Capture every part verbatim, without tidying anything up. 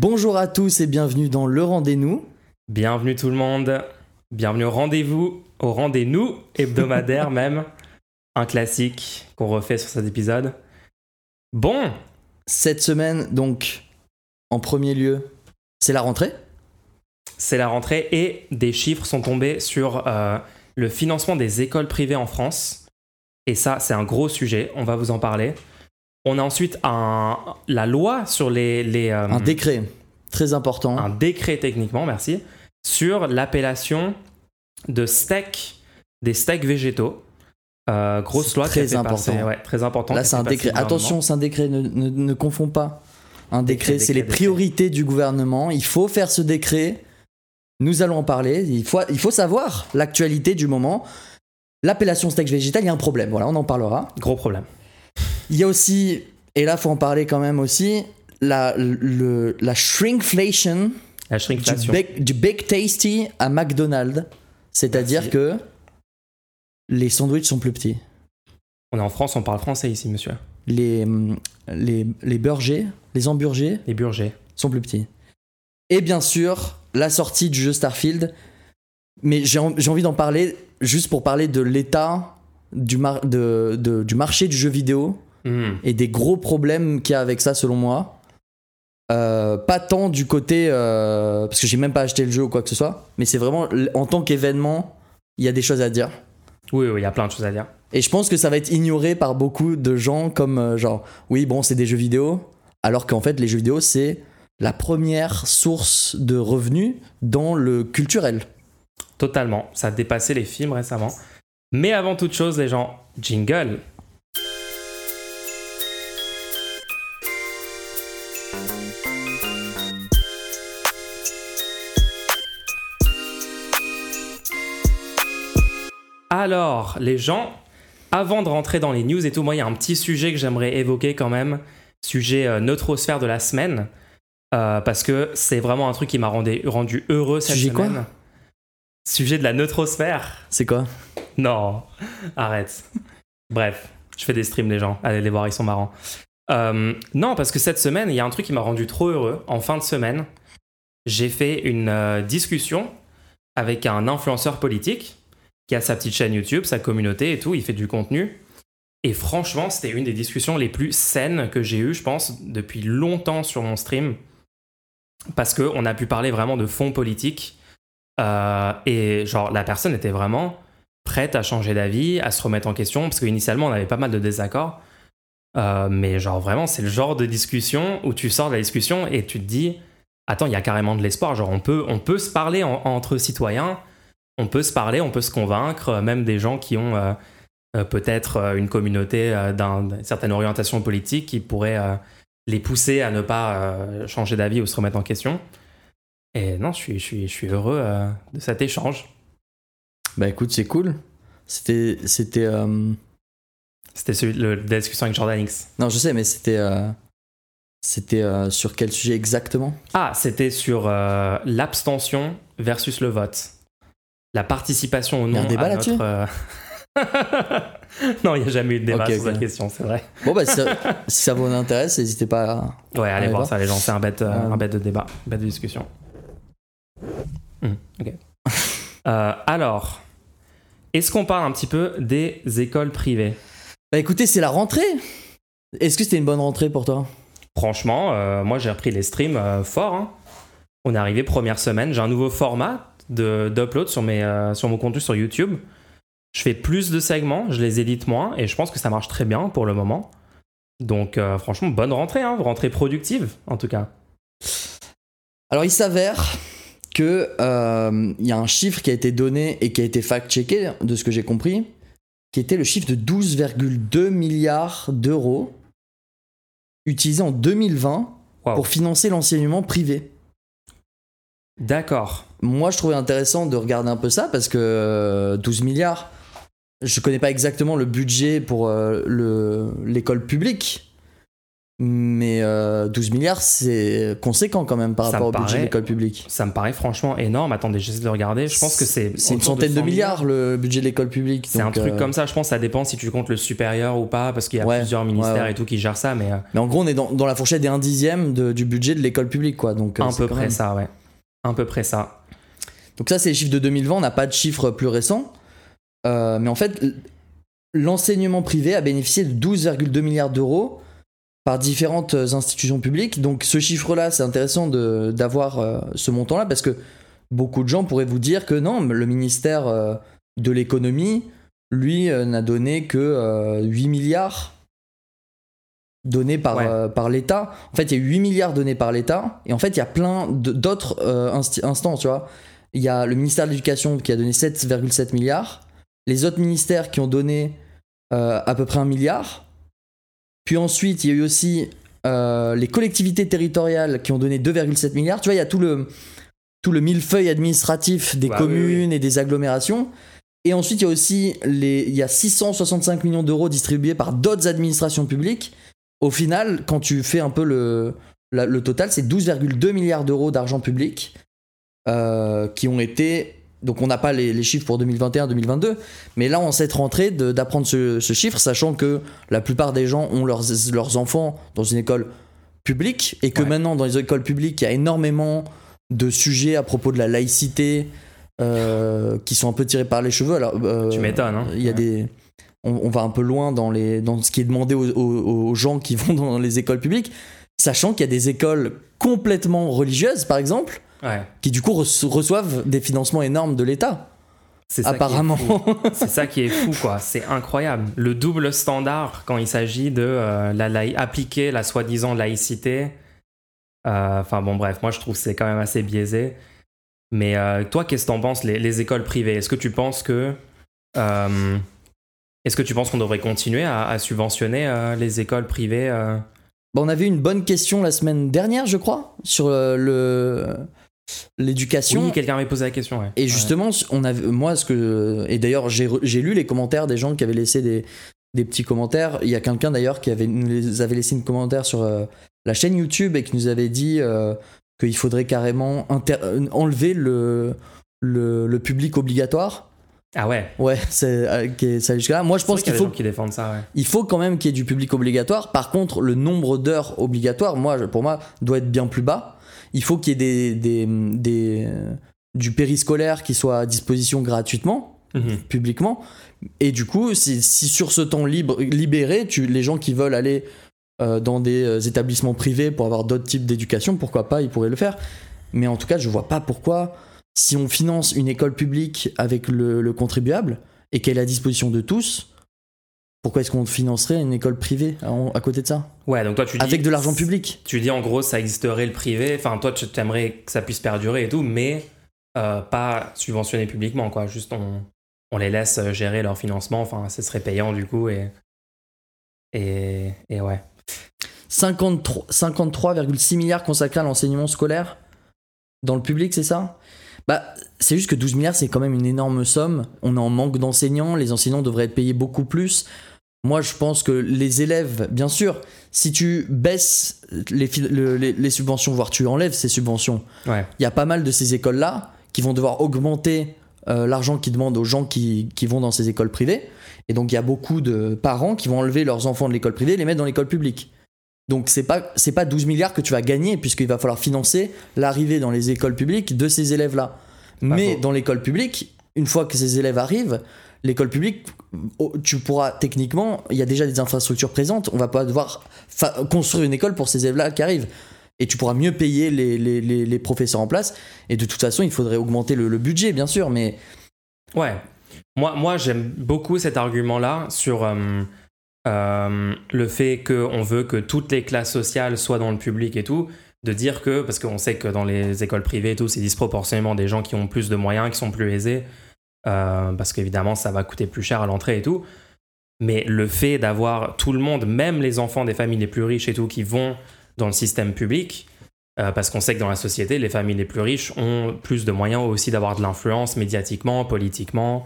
Bonjour à tous et bienvenue dans le Rendez-Nous. Bienvenue tout le monde. Bienvenue au rendez-vous, au rendez-nous hebdomadaire même. Un classique qu'on refait sur cet épisode. Bon, cette semaine donc, en premier lieu, c'est la rentrée. C'est la rentrée et des chiffres sont tombés sur euh, le financement des écoles privées en France. Et ça, c'est un gros sujet, on va vous en parler. On a ensuite un, la loi sur les... les euh, un décret, très important. Un décret techniquement, merci, sur l'appellation de steak, des steaks végétaux. Euh, grosse c'est loi très qui a important. Passer, ouais, très important. Là, c'est un décret. Attention, c'est un décret, ne, ne, ne confonds pas. Un décret, décret c'est décret, les priorités décret. Du gouvernement. Il faut faire ce décret. Nous allons en parler. Il faut, il faut savoir l'actualité du moment. L'appellation steak végétal, il y a un problème. Voilà, on en parlera. Gros problème. Il y a aussi, et là, il faut en parler quand même aussi, la, le, la shrinkflation, la shrinkflation. Du, big, du Big Tasty à McDonald's. C'est-à-dire Merci. que les sandwichs sont plus petits. On est en France, on parle français ici, monsieur. Les, les, les burgers, les hamburgers, les burgers sont plus petits. Et bien sûr, la sortie du jeu Starfield. Mais j'ai, j'ai envie d'en parler juste pour parler de l'état du, mar, de, de, du marché du jeu vidéo mmh. et des gros problèmes qu'il y a avec ça, selon moi. Euh, pas tant du côté... Euh, parce que j'ai même pas acheté le jeu ou quoi que ce soit. Mais c'est vraiment, en tant qu'événement, il y a des choses à dire. Oui, oui, il y a plein de choses à dire. Et je pense que ça va être ignoré par beaucoup de gens comme euh, genre, oui, bon, c'est des jeux vidéo, alors qu'en fait, les jeux vidéo, c'est la première source de revenus dans le culturel. Totalement, ça a dépassé les films récemment. Mais avant toute chose, les gens, jingle. Alors, les gens, avant de rentrer dans les news et tout, moi, il y a un petit sujet que j'aimerais évoquer quand même, sujet euh, neutrosphère de la semaine, euh, parce que c'est vraiment un truc qui m'a rendu, rendu heureux cette sujet semaine. Quoi ? Sujet de la neutrosphère. C'est quoi ? Non, arrête. Bref, je fais des streams, les gens. Allez les voir, ils sont marrants. Euh, non, parce que cette semaine, il y a un truc qui m'a rendu trop heureux. En fin de semaine, j'ai fait une euh, discussion avec un influenceur politique qui a sa petite chaîne YouTube, sa communauté et tout, il fait du contenu. Et franchement, c'était une des discussions les plus saines que j'ai eues, je pense, depuis longtemps sur mon stream, parce qu'on a pu parler vraiment de fonds politiques. Euh, et genre, la personne était vraiment prête à changer d'avis, à se remettre en question, parce qu'initialement, on avait pas mal de désaccords. Euh, mais genre, vraiment, c'est le genre de discussion où tu sors de la discussion et tu te dis, attends, il y a carrément de l'espoir. Genre, on peut, on peut se parler en, entre citoyens. On peut se parler, on peut se convaincre, même des gens qui ont euh, euh, peut-être euh, une communauté euh, d'un, d'une certaine orientation politique qui pourrait euh, les pousser à ne pas euh, changer d'avis ou se remettre en question. Et non, je suis, je suis, je suis heureux euh, de cet échange. Bah écoute, c'est cool. C'était... C'était, euh... c'était celui de la discussion avec Jordan X. Non, je sais, mais c'était... Euh... C'était euh, sur quel sujet exactement ? Ah, c'était sur euh, l'abstention versus le vote. La participation ou non. Il y a un débat là-dessus ? Euh... Non, il n'y a jamais eu de débat okay, sur okay. cette question, c'est vrai. Bon, bah, si ça, si ça vous intéresse, n'hésitez pas à. Ouais, allez voir ça, les gens. C'est un bête, euh, euh... un bête de débat, un bête de discussion. Mmh, ok. euh, alors, est-ce qu'on parle un petit peu des écoles privées ? Bah, écoutez, c'est la rentrée. Est-ce que c'était une bonne rentrée pour toi ? Franchement, euh, moi, j'ai repris les streams euh, fort. Hein. On est arrivé première semaine. J'ai un nouveau format. De, d'upload sur, mes, euh, sur mon contenu sur YouTube. Je fais plus de segments, je les édite moins et je pense que ça marche très bien pour le moment. Donc euh, franchement, bonne rentrée, hein, rentrée productive en tout cas. Alors il s'avère qu'il euh, y a un chiffre qui a été donné et qui a été fact-checké, de ce que j'ai compris, qui était le chiffre de douze virgule deux milliards d'euros utilisés en deux mille vingt wow. pour financer l'enseignement privé. D'accord. Moi, je trouvais intéressant de regarder un peu ça parce que douze milliards, je connais pas exactement le budget pour euh, le, l'école publique, Mais euh, douze milliards, c'est conséquent quand même par ça rapport au paraît, budget de l'école publique. Ça me paraît franchement énorme. Attendez, j'essaie de regarder. Je pense que c'est, c'est une centaine de milliards, milliards le budget de l'école publique. C'est donc un truc euh... comme ça. Je pense que ça dépend si tu comptes le supérieur ou pas, parce qu'il y a ouais, plusieurs ministères ouais, ouais. et tout qui gèrent ça. Mais, mais en gros, on est dans, dans la fourchette des un dixième de, du budget de l'école publique, quoi. Donc, un peu près même... ça, ouais. Un peu près ça. Donc ça, c'est les chiffres de deux mille vingt. On n'a pas de chiffres plus récents. Euh, mais en fait, l'enseignement privé a bénéficié de douze virgule deux milliards d'euros par différentes institutions publiques. Donc ce chiffre-là, c'est intéressant de, d'avoir euh, ce montant-là, parce que beaucoup de gens pourraient vous dire que non, le ministère euh, de l'économie, lui, euh, n'a donné que euh, huit milliards donnés par, ouais. euh, par l'État. En fait, il y a huit milliards donnés par l'État, et en fait, il y a plein de, d'autres euh, inst- instances, tu vois. Il y a le ministère de l'Éducation qui a donné sept virgule sept milliards, les autres ministères qui ont donné euh, à peu près un milliard. Puis ensuite, il y a eu aussi euh, les collectivités territoriales qui ont donné deux virgule sept milliards. Tu vois, il y a tout le, tout le millefeuille administratif des bah, communes oui, oui. et des agglomérations. Et ensuite, il y a aussi les, il y a six cent soixante-cinq millions d'euros distribués par d'autres administrations publiques. Au final, quand tu fais un peu le, la, le total, c'est douze virgule deux milliards d'euros d'argent public euh, qui ont été... Donc on n'a pas les, les chiffres pour deux mille vingt et un deux mille vingt-deux, mais là on s'est rentré de, d'apprendre ce, ce chiffre, sachant que la plupart des gens ont leurs, leurs enfants dans une école publique, et que ouais. maintenant dans les écoles publiques il y a énormément de sujets à propos de la laïcité euh, qui sont un peu tirés par les cheveux. Alors, euh, tu m'étonnes, hein. Il y a ouais. des, on, on va un peu loin dans, les, dans ce qui est demandé aux, aux, aux gens qui vont dans les écoles publiques, sachant qu'il y a des écoles complètement religieuses par exemple, ouais. qui du coup reçoivent des financements énormes de l'État. C'est ça apparemment. Qui est fou. C'est ça qui est fou, quoi. C'est incroyable. Le double standard quand il s'agit de euh, la, la, appliquer la soi-disant laïcité. Enfin euh, bon, bref, moi je trouve que c'est quand même assez biaisé. Mais euh, toi, qu'est-ce que t'en penses les, les écoles privées ? Est-ce que tu penses que euh, est-ce que tu penses qu'on devrait continuer à, à subventionner euh, les écoles privées euh... Bon, on avait une bonne question la semaine dernière, je crois, sur euh, le l'éducation. Oui, quelqu'un m'avait posé la question. Ouais. Et justement, ouais. on avait, moi, ce que et d'ailleurs, j'ai, j'ai lu les commentaires des gens qui avaient laissé des, des petits commentaires. Il y a quelqu'un d'ailleurs qui avait, nous avait laissé un commentaire sur euh, la chaîne YouTube et qui nous avait dit euh, qu'il faudrait carrément inter- enlever le, le, le public obligatoire. Ah ouais. Ouais, c'est euh, qui, ça jusque là. Moi, je pense qu'il, qu'il faut qui défendent ça. Ouais. Il faut quand même qu'il y ait du public obligatoire. Par contre, le nombre d'heures obligatoires, moi, pour moi, doit être bien plus bas. Il faut qu'il y ait des, des, des, du périscolaire qui soit à disposition gratuitement, mmh. publiquement. Et du coup, si, si sur ce temps libre, libéré, tu, les gens qui veulent aller euh, dans des établissements privés pour avoir d'autres types d'éducation, pourquoi pas, ils pourraient le faire. Mais en tout cas, je vois pas pourquoi, si on finance une école publique avec le, le contribuable et qu'elle est à disposition de tous, pourquoi est-ce qu'on financerait une école privée à, à côté de ça ? Ouais, donc toi tu dis avec de l'argent public. Tu dis en gros ça existerait le privé. Enfin toi tu aimerais que ça puisse perdurer et tout, mais euh, pas subventionné publiquement quoi. Juste on, on les laisse gérer leur financement. Enfin ce serait payant du coup et et, et ouais. cinquante-trois virgule six milliards consacrés à l'enseignement scolaire dans le public, c'est ça ? Bah c'est juste que douze milliards c'est quand même une énorme somme. On est en manque d'enseignants. Les enseignants devraient être payés beaucoup plus. Moi, je pense que les élèves, bien sûr, si tu baisses les, les, les subventions, voire tu enlèves ces subventions, ouais. il y a pas mal de ces écoles-là qui vont devoir augmenter euh, l'argent qu'ils demandent aux gens qui, qui vont dans ces écoles privées. Et donc, il y a beaucoup de parents qui vont enlever leurs enfants de l'école privée et les mettre dans l'école publique. Donc, c'est pas, c'est pas douze milliards que tu vas gagner puisqu'il va falloir financer l'arrivée dans les écoles publiques de ces élèves-là. Mais bon. Dans l'école publique, une fois que ces élèves arrivent, l'école publique, tu pourras techniquement, il y a déjà des infrastructures présentes, on va pas devoir fa- construire une école pour ces élèves-là qui arrivent. Et tu pourras mieux payer les, les, les, les professeurs en place. Et de toute façon, il faudrait augmenter le, le budget, bien sûr, mais... Ouais. Moi, moi j'aime beaucoup cet argument-là sur euh, euh, le fait qu'on veut que toutes les classes sociales soient dans le public et tout, de dire que, parce qu'on sait que dans les écoles privées et tout, c'est disproportionnément des gens qui ont plus de moyens, qui sont plus aisés, Euh, parce qu'évidemment ça va coûter plus cher à l'entrée et tout, mais le fait d'avoir tout le monde, même les enfants des familles les plus riches et tout, qui vont dans le système public, euh, parce qu'on sait que dans la société les familles les plus riches ont plus de moyens aussi d'avoir de l'influence médiatiquement, politiquement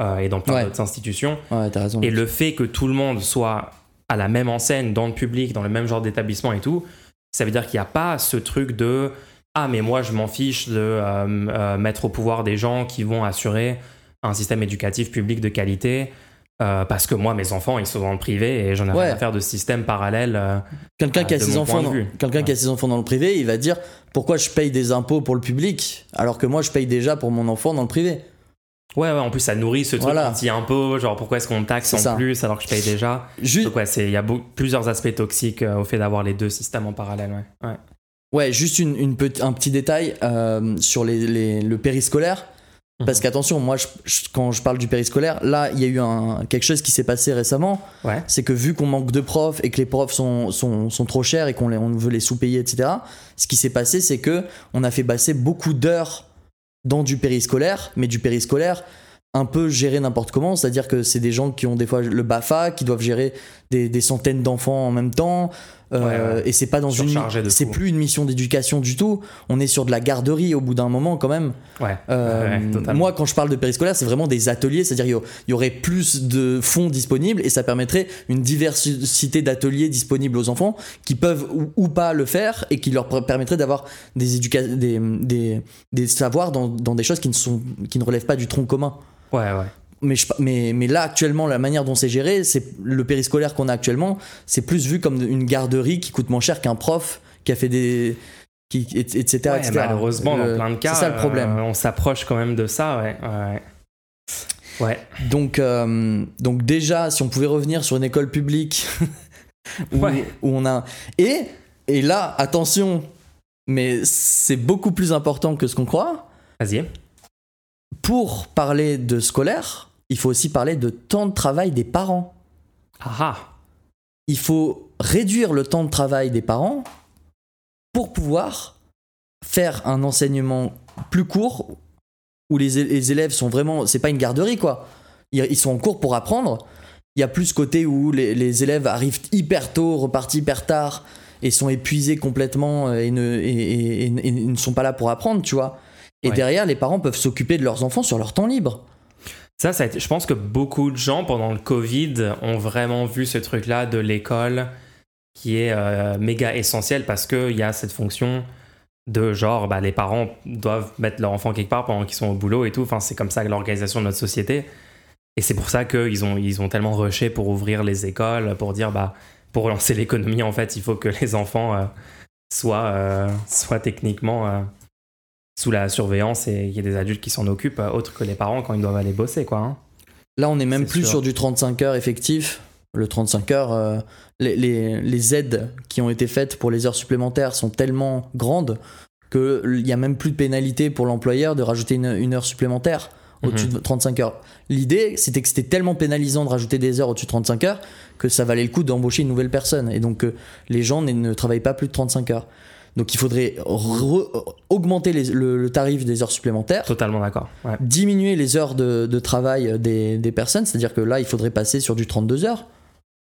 euh, et dans plein ouais. d'autres institutions ouais, t'as raison. Et le fait que tout le monde soit à la même enseigne, dans le public, dans le même genre d'établissement et tout, ça veut dire qu'il n'y a pas ce truc de « Ah, mais moi, je m'en fiche de euh, euh, mettre au pouvoir des gens qui vont assurer un système éducatif public de qualité. » Euh, parce que moi, mes enfants, ils sont dans le privé et j'en ai ouais. rien à faire de ce système parallèle. Euh, quelqu'un euh, qui a ses enfants, dans, quelqu'un ouais. qui a ses enfants dans le privé, il va dire pourquoi je paye des impôts pour le public alors que moi je paye déjà pour mon enfant dans le privé. Ouais, ouais. En plus, ça nourrit ce truc voilà. anti-impôt. Genre, pourquoi est-ce qu'on taxe c'est en ça. Plus alors que je paye déjà. Juste, donc ouais, c'est il y a beau, plusieurs aspects toxiques euh, au fait d'avoir les deux systèmes en parallèle. Ouais. Ouais. Ouais juste une, une petit, un petit détail euh, sur les, les, le périscolaire. Parce qu'attention, moi, je, je, quand je parle du périscolaire, là, il y a eu un, quelque chose qui s'est passé récemment. Ouais. C'est que vu qu'on manque de profs et que les profs sont, sont, sont trop chers et qu'on les, on veut les sous-payer, et cetera, ce qui s'est passé, c'est qu'on a fait passer beaucoup d'heures dans du périscolaire, mais du périscolaire un peu géré n'importe comment. C'est-à-dire que c'est des gens qui ont des fois le BAFA, qui doivent gérer des, des centaines d'enfants en même temps. Euh, ouais, ouais. Et c'est pas dans une, c'est plus une mission d'éducation du tout. On est sur de la garderie au bout d'un moment quand même. Ouais, euh, ouais, moi, quand je parle de périscolaire, c'est vraiment des ateliers, c'est-à-dire il y aurait plus de fonds disponibles et ça permettrait une diversité d'ateliers disponibles aux enfants qui peuvent ou, ou pas le faire et qui leur permettrait d'avoir des éduca- des, des, des savoirs dans, dans des choses qui ne sont, qui ne relèvent pas du tronc commun. Ouais, ouais. Mais, je, mais, mais là actuellement la manière dont c'est géré, c'est le périscolaire qu'on a actuellement, c'est plus vu comme une garderie qui coûte moins cher qu'un prof qui a fait des qui, et, etc, ouais, et cetera. Malheureusement le, dans plein de cas c'est ça le problème, euh, on s'approche quand même de ça. Ouais, ouais. Ouais. Donc, euh, donc déjà si on pouvait revenir sur une école publique où, ouais. où on a et, et là attention mais c'est beaucoup plus important que ce qu'on croit. Vas-y. Pour parler de scolaire, il faut aussi parler de temps de travail des parents. Ah. Il faut réduire le temps de travail des parents pour pouvoir faire un enseignement plus court où les, les élèves sont vraiment... C'est pas une garderie, quoi. Ils, ils sont en cours pour apprendre. Il y a plus ce côté où les, les élèves arrivent hyper tôt, repartent hyper tard et sont épuisés complètement et ne, et, et, et, et ne sont pas là pour apprendre, tu vois. Et ouais. derrière, les parents peuvent s'occuper de leurs enfants sur leur temps libre. Ça, ça a été, je pense que beaucoup de gens, pendant le Covid, ont vraiment vu ce truc-là de l'école qui est euh, méga essentiel parce qu'il y a cette fonction de genre, bah, les parents doivent mettre leur enfant quelque part pendant qu'ils sont au boulot et tout. Enfin, c'est comme ça que l'organisation de notre société. Et c'est pour ça qu'ils ont, ils ont tellement rushé pour ouvrir les écoles, pour dire, bah, pour relancer l'économie, en fait, il faut que les enfants euh, soient, euh, soient techniquement... Euh, sous la surveillance et il y a des adultes qui s'en occupent autres que les parents quand ils doivent aller bosser quoi, hein. Là on est même c'est plus sûr. Sur du trente-cinq heures effectif. Le trente-cinq heures euh, les, les, les aides qui ont été faites pour les heures supplémentaires sont tellement grandes qu'il n'y a même plus de pénalité pour l'employeur de rajouter une, une heure supplémentaire au-dessus mmh. de trente-cinq heures. L'idée c'était que c'était tellement pénalisant de rajouter des heures au-dessus de trente-cinq heures que ça valait le coup d'embaucher une nouvelle personne et donc euh, les gens ne, ne travaillent pas plus de trente-cinq heures. Donc il faudrait re- augmenter les, le, le tarif des heures supplémentaires. Totalement d'accord. Ouais. Diminuer les heures de, de travail des, des personnes, c'est-à-dire que là il faudrait passer sur du trente-deux heures,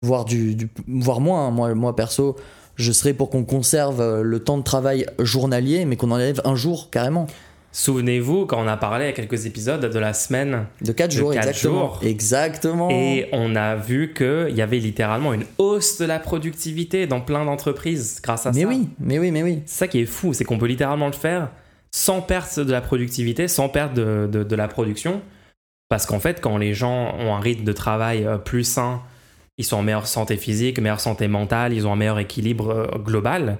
voire, du, du, voire moins. Moi, moi perso, je serais pour qu'on conserve le temps de travail journalier, mais qu'on enlève un jour carrément. Souvenez-vous quand on a parlé à quelques épisodes de la semaine de quatre jours, de quatre exactement. jours. Exactement. Et on a vu qu'il y avait littéralement une hausse de la productivité dans plein d'entreprises grâce à mais ça. Mais oui, mais oui, mais oui. C'est ça qui est fou, c'est qu'on peut littéralement le faire sans perte de la productivité, sans perte de, de, de la production. Parce qu'en fait, quand les gens ont un rythme de travail plus sain, ils sont en meilleure santé physique, meilleure santé mentale, ils ont un meilleur équilibre global.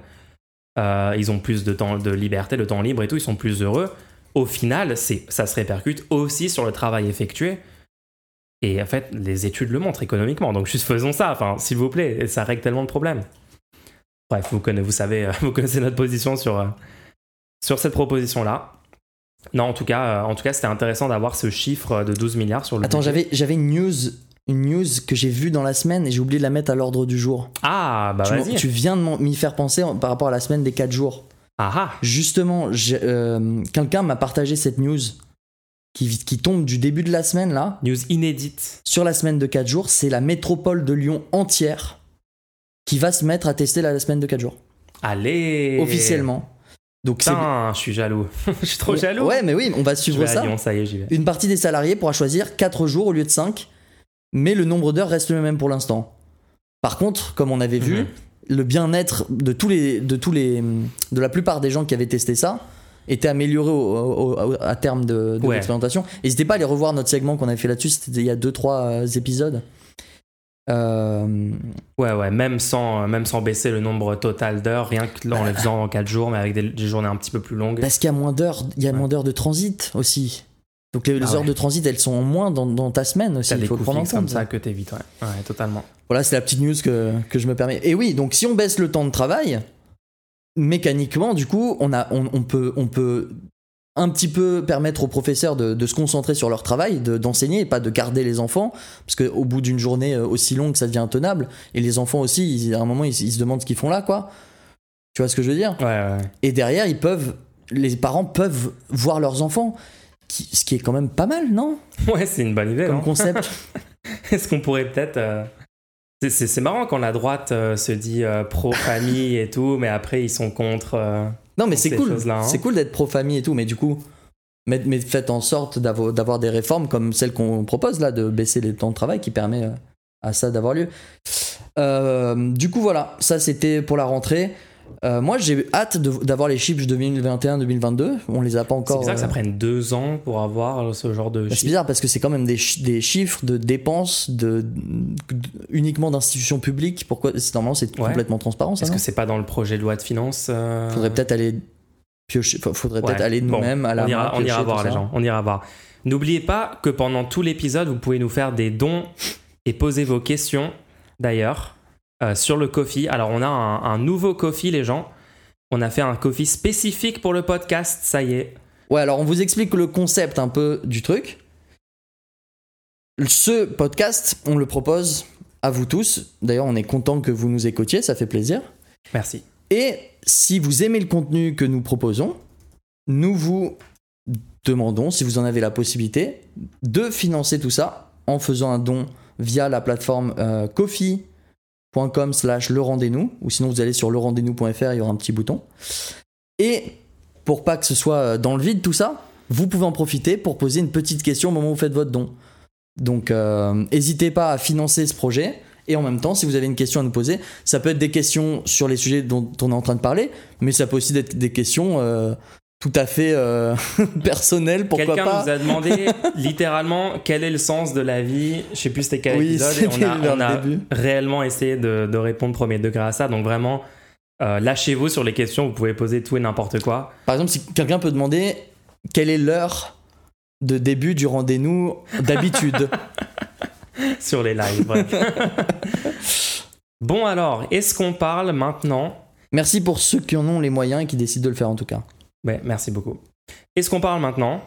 Euh, ils ont plus de temps de liberté, de temps libre et tout, ils sont plus heureux. Au final, c'est, ça se répercute aussi sur le travail effectué. Et en fait, les études le montrent économiquement. Donc juste faisons ça, enfin, s'il vous plaît, ça règle tellement de problèmes. Bref, vous connaissez, vous savez, vous connaissez notre position sur, euh, sur cette proposition-là. Non, en tout cas, euh, en tout cas, c'était intéressant d'avoir ce chiffre de douze milliards sur le... Attends, j'avais, j'avais une news... une news que j'ai vue dans la semaine et j'ai oublié de la mettre à l'ordre du jour. Ah, bah tu vas-y. Tu viens de m'y faire penser par rapport à la semaine des quatre jours. Ah ah. Justement, euh, quelqu'un m'a partagé cette news qui, qui tombe du début de la semaine, là. News inédite. Sur la semaine de quatre jours, c'est la métropole de Lyon entière qui va se mettre à tester la, la semaine de quatre jours. Allez. Officiellement. Donc putain, c'est... je suis jaloux. Je suis trop jaloux. Ouais, mais oui, on va suivre ça. Lyon, ça y est, j'y vais. Une partie des salariés pourra choisir quatre jours au lieu de cinq. Mais le nombre d'heures reste le même pour l'instant. Par contre, comme on avait mmh. vu, le bien-être de tous les, de tous les, de la plupart des gens qui avaient testé ça était amélioré au, au, au, à terme de, de ouais. l'expérimentation. N'hésitez pas à aller revoir notre segment qu'on avait fait là-dessus, c'était il y a deux trois épisodes. Euh... Ouais, ouais, même sans, même sans baisser le nombre total d'heures, rien que là, en bah, le faisant en quatre jours, mais avec des, des journées un petit peu plus longues. Parce qu'il y a moins d'heures, il y a ouais. moins d'heures de transit aussi. Donc les, ah les heures ouais. de transit, elles sont moins dans, dans ta semaine aussi. T'as il faut le prendre en compte. Comme ça, ça que t'évites, ouais. ouais, totalement. Voilà, c'est la petite news que, que je me permets. Et oui, donc si on baisse le temps de travail, mécaniquement, du coup, on, a, on, on, peut, on peut un petit peu permettre aux professeurs de, de se concentrer sur leur travail, de, d'enseigner et pas de garder les enfants, parce qu'au bout d'une journée aussi longue, ça devient intenable. Et les enfants aussi, ils, à un moment, ils, ils se demandent ce qu'ils font là, quoi. Tu vois ce que je veux dire ? Ouais, ouais. Et derrière, ils peuvent, les parents peuvent voir leurs enfants. Qui, ce qui est quand même pas mal, non ? Ouais, c'est une bonne idée. Comme non concept. Est-ce qu'on pourrait peut-être... Euh... C'est, c'est, c'est marrant quand la droite euh, se dit euh, pro-famille et tout, mais après, ils sont contre euh, Non, mais c'est cool. Hein. C'est cool d'être pro-famille et tout, mais du coup, mais, mais faites en sorte d'avoir, d'avoir des réformes comme celle qu'on propose, là, de baisser les temps de travail qui permet euh, à ça d'avoir lieu. Euh, du coup, voilà. Ça, c'était pour la rentrée. Euh, moi j'ai hâte de, d'avoir les chips deux mille vingt et un deux mille vingt-deux, on les a pas encore. C'est bizarre euh... que ça prenne deux ans pour avoir ce genre de chiffres. C'est bizarre parce que c'est quand même des, chi- des chiffres de dépenses de, de, de, uniquement d'institutions publiques. Pourquoi c'est, normalement c'est ouais. complètement transparent ça, est-ce que c'est pas dans le projet de loi de finances euh... faudrait peut-être aller piocher, faudrait ouais. peut-être aller nous-mêmes bon, à la on ira, main, piocher, on ira voir les gens, on ira voir. N'oubliez pas que pendant tout l'épisode vous pouvez nous faire des dons et poser vos questions d'ailleurs Euh, sur le Ko-Fi. Alors on a un, un nouveau Ko-Fi les gens, on a fait un Ko-Fi spécifique pour le podcast, ça y est. Ouais, alors on vous explique le concept un peu du truc. Ce podcast, on le propose à vous tous. D'ailleurs, on est content que vous nous écoutiez, ça fait plaisir. Merci. Et si vous aimez le contenu que nous proposons, nous vous demandons, si vous en avez la possibilité, de financer tout ça en faisant un don via la plateforme euh, Ko-Fi .com slash le rendez-nous, ou sinon vous allez sur le rendez-nous.fr, il y aura un petit bouton. Et pour pas que ce soit dans le vide tout ça, vous pouvez en profiter pour poser une petite question au moment où vous faites votre don. Donc euh, n'hésitez pas à financer ce projet, et en même temps si vous avez une question à nous poser, ça peut être des questions sur les sujets dont on est en train de parler, mais ça peut aussi être des questions euh, tout à fait euh, personnelles, pourquoi Quelqu'un pas. Quelqu'un nous a demandé littéralement quel est le sens de la vie, je sais plus c'était quel oui, épisode, c'était et on a, on a réellement essayé de, de répondre premier degré à ça, donc vraiment euh, lâchez-vous sur les questions, vous pouvez poser tout et n'importe quoi. Par exemple, si quelqu'un peut demander quelle est l'heure de début du rendez-nous d'habitude sur les lives. Ouais. Bon alors, est-ce qu'on parle maintenant ? Merci pour ceux qui en ont les moyens et qui décident de le faire en tout cas. Ouais, merci beaucoup. Est-ce qu'on parle maintenant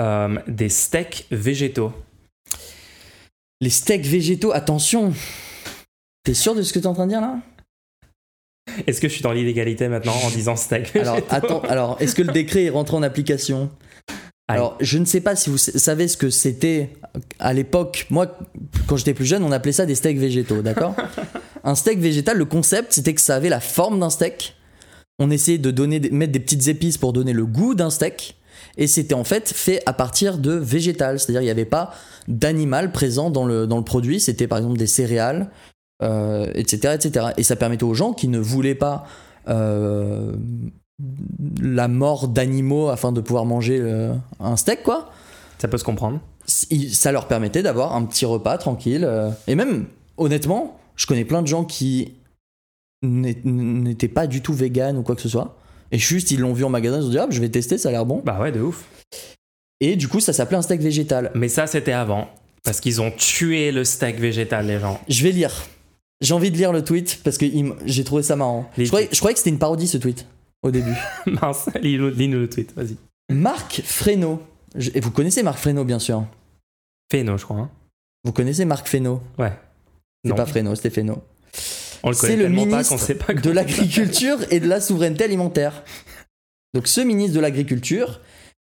euh, des steaks végétaux ? Les steaks végétaux, attention ! T'es sûr de ce que t'es en train de dire là ? Est-ce que je suis dans l'illégalité maintenant en disant steak végétaux ? Alors, attends, alors, est-ce que le décret est rentré en application ? Alors, je ne sais pas si vous savez ce que c'était à l'époque. Moi, quand j'étais plus jeune, on appelait ça des steaks végétaux, d'accord ? Un steak végétal, le concept, c'était que ça avait la forme d'un steak. On essayait de donner, mettre des petites épices pour donner le goût d'un steak. Et c'était en fait fait à partir de végétal. C'est-à-dire qu'il n'y avait pas d'animal présent dans le, dans le produit. C'était par exemple des céréales, euh, et cetera, et cetera. Et ça permettait aux gens qui ne voulaient pas euh, la mort d'animaux afin de pouvoir manger euh, un steak, quoi. Ça peut se comprendre. Ça leur permettait d'avoir un petit repas tranquille. Euh. Et même, honnêtement, je connais plein de gens qui... n'étaient pas du tout vegan ou quoi que ce soit, et juste ils l'ont vu en magasin, ils ont dit hop, je vais tester, ça a l'air bon. Bah ouais, de ouf. Et du coup ça s'appelait un steak végétal, mais ça c'était avant parce qu'ils ont tué le steak végétal les gens. Je vais lire, j'ai envie de lire le tweet parce que il... j'ai trouvé ça marrant. Les... je, croyais, je croyais que c'était une parodie ce tweet au début. Mince, lis-nous le tweet, vas-y. Marc Fesneau, je... et vous connaissez Marc Fesneau bien sûr. Fesneau je crois hein. Vous connaissez Marc Fesneau ? Ouais. C'est non. Pas Fesneau, c'était Fesneau. On le c'est le ministre pas, sait pas de l'agriculture et de la souveraineté alimentaire. Donc ce ministre de l'agriculture,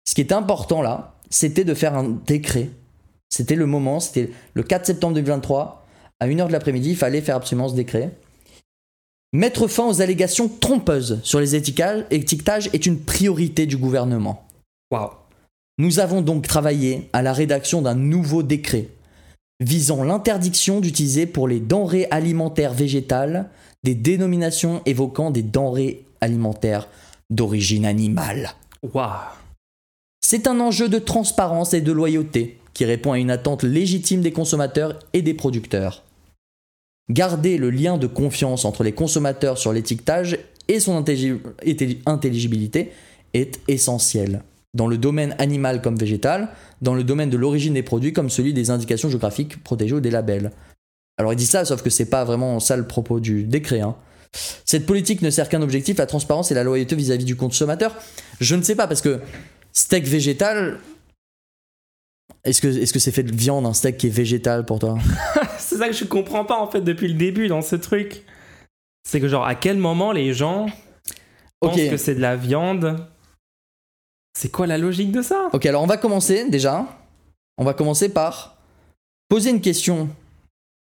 ce qui est important là, c'était de faire un décret. C'était le moment, c'était le quatre septembre deux mille vingt-trois, à une heure de l'après-midi, il fallait faire absolument ce décret. Mettre fin aux allégations trompeuses sur les étiquetages est une priorité du gouvernement. Waouh. Nous avons donc travaillé à la rédaction d'un nouveau décret visant l'interdiction d'utiliser pour les denrées alimentaires végétales des dénominations évoquant des denrées alimentaires d'origine animale. Waouh. C'est un enjeu de transparence et de loyauté qui répond à une attente légitime des consommateurs et des producteurs. Garder le lien de confiance entre les consommateurs sur l'étiquetage et son intellig- intelligibilité est essentiel, dans le domaine animal comme végétal, dans le domaine de l'origine des produits comme celui des indications géographiques protégées ou des labels. Alors il dit ça, sauf que c'est pas vraiment ça le propos du décret, hein. Cette politique ne sert qu'un objectif, la transparence et la loyauté vis-à-vis du consommateur. Je ne sais pas, parce que steak végétal, est-ce que, est-ce que c'est fait de viande, un steak qui est végétal pour toi? C'est ça que je comprends pas en fait depuis le début dans ce truc. C'est que genre à quel moment les gens pensent okay. que c'est de la viande? C'est quoi la logique de ça? Ok, alors on va commencer déjà. On va commencer par poser une question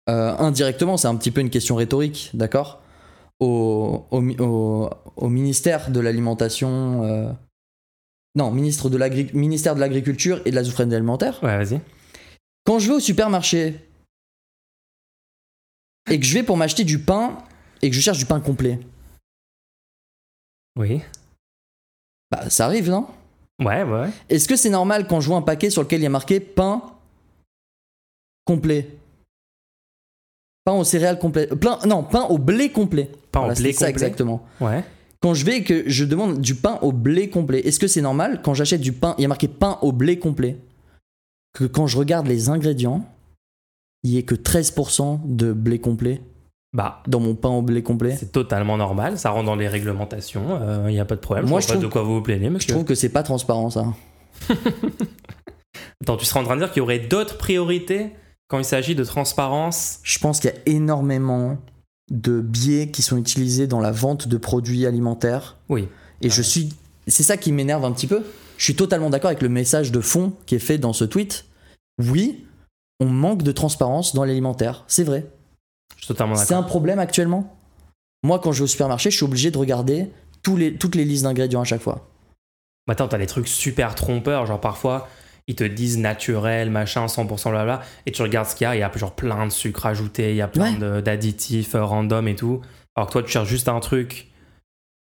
euh, indirectement, c'est un petit peu une question rhétorique, d'accord, au, au, au, au ministère de l'alimentation. Euh... Non, ministre de l'agri- ministère de l'Agriculture et de la souveraineté alimentaire. Ouais, vas-y. Quand je vais au supermarché et que je vais pour m'acheter du pain et que je cherche du pain complet. Oui. Bah, ça arrive, non? Ouais, ouais. Est-ce que c'est normal quand je vois un paquet sur lequel il y a marqué pain complet? Pain aux céréales complet. Plein, non, pain au blé complet. Pain voilà, au blé complet. Ça, exactement. Ouais. Quand je vais et que je demande du pain au blé complet, est-ce que c'est normal quand j'achète du pain, il y a marqué pain au blé complet, que quand je regarde les ingrédients, il n'y ait que treize pour cent de blé complet? Bah, dans mon pain au blé complet. C'est totalement normal, ça rentre dans les réglementations, il euh, n'y a pas de problème. Moi, je ne sais pas de quoi vous vous plaignez, monsieur. Je trouve que c'est pas transparent, ça. Attends, tu serais en train de dire qu'il y aurait d'autres priorités quand il s'agit de transparence? Je pense qu'il y a énormément de biais qui sont utilisés dans la vente de produits alimentaires. Oui. Et ah. je suis... C'est ça qui m'énerve un petit peu. Je suis totalement d'accord avec le message de fond qui est fait dans ce tweet. Oui, on manque de transparence dans l'alimentaire, c'est vrai. Je suis totalement d'accord. C'est un problème actuellement. Moi, quand je vais au supermarché, je suis obligé de regarder tous les, toutes les listes d'ingrédients à chaque fois. Attends, t'as des trucs super trompeurs, genre parfois ils te disent naturel, machin, cent pour cent blabla, et tu regardes ce qu'il y a, il y a genre plein de sucre ajouté, il y a plein ouais. de, d'additifs euh, random et tout. Alors que toi, tu cherches juste un truc,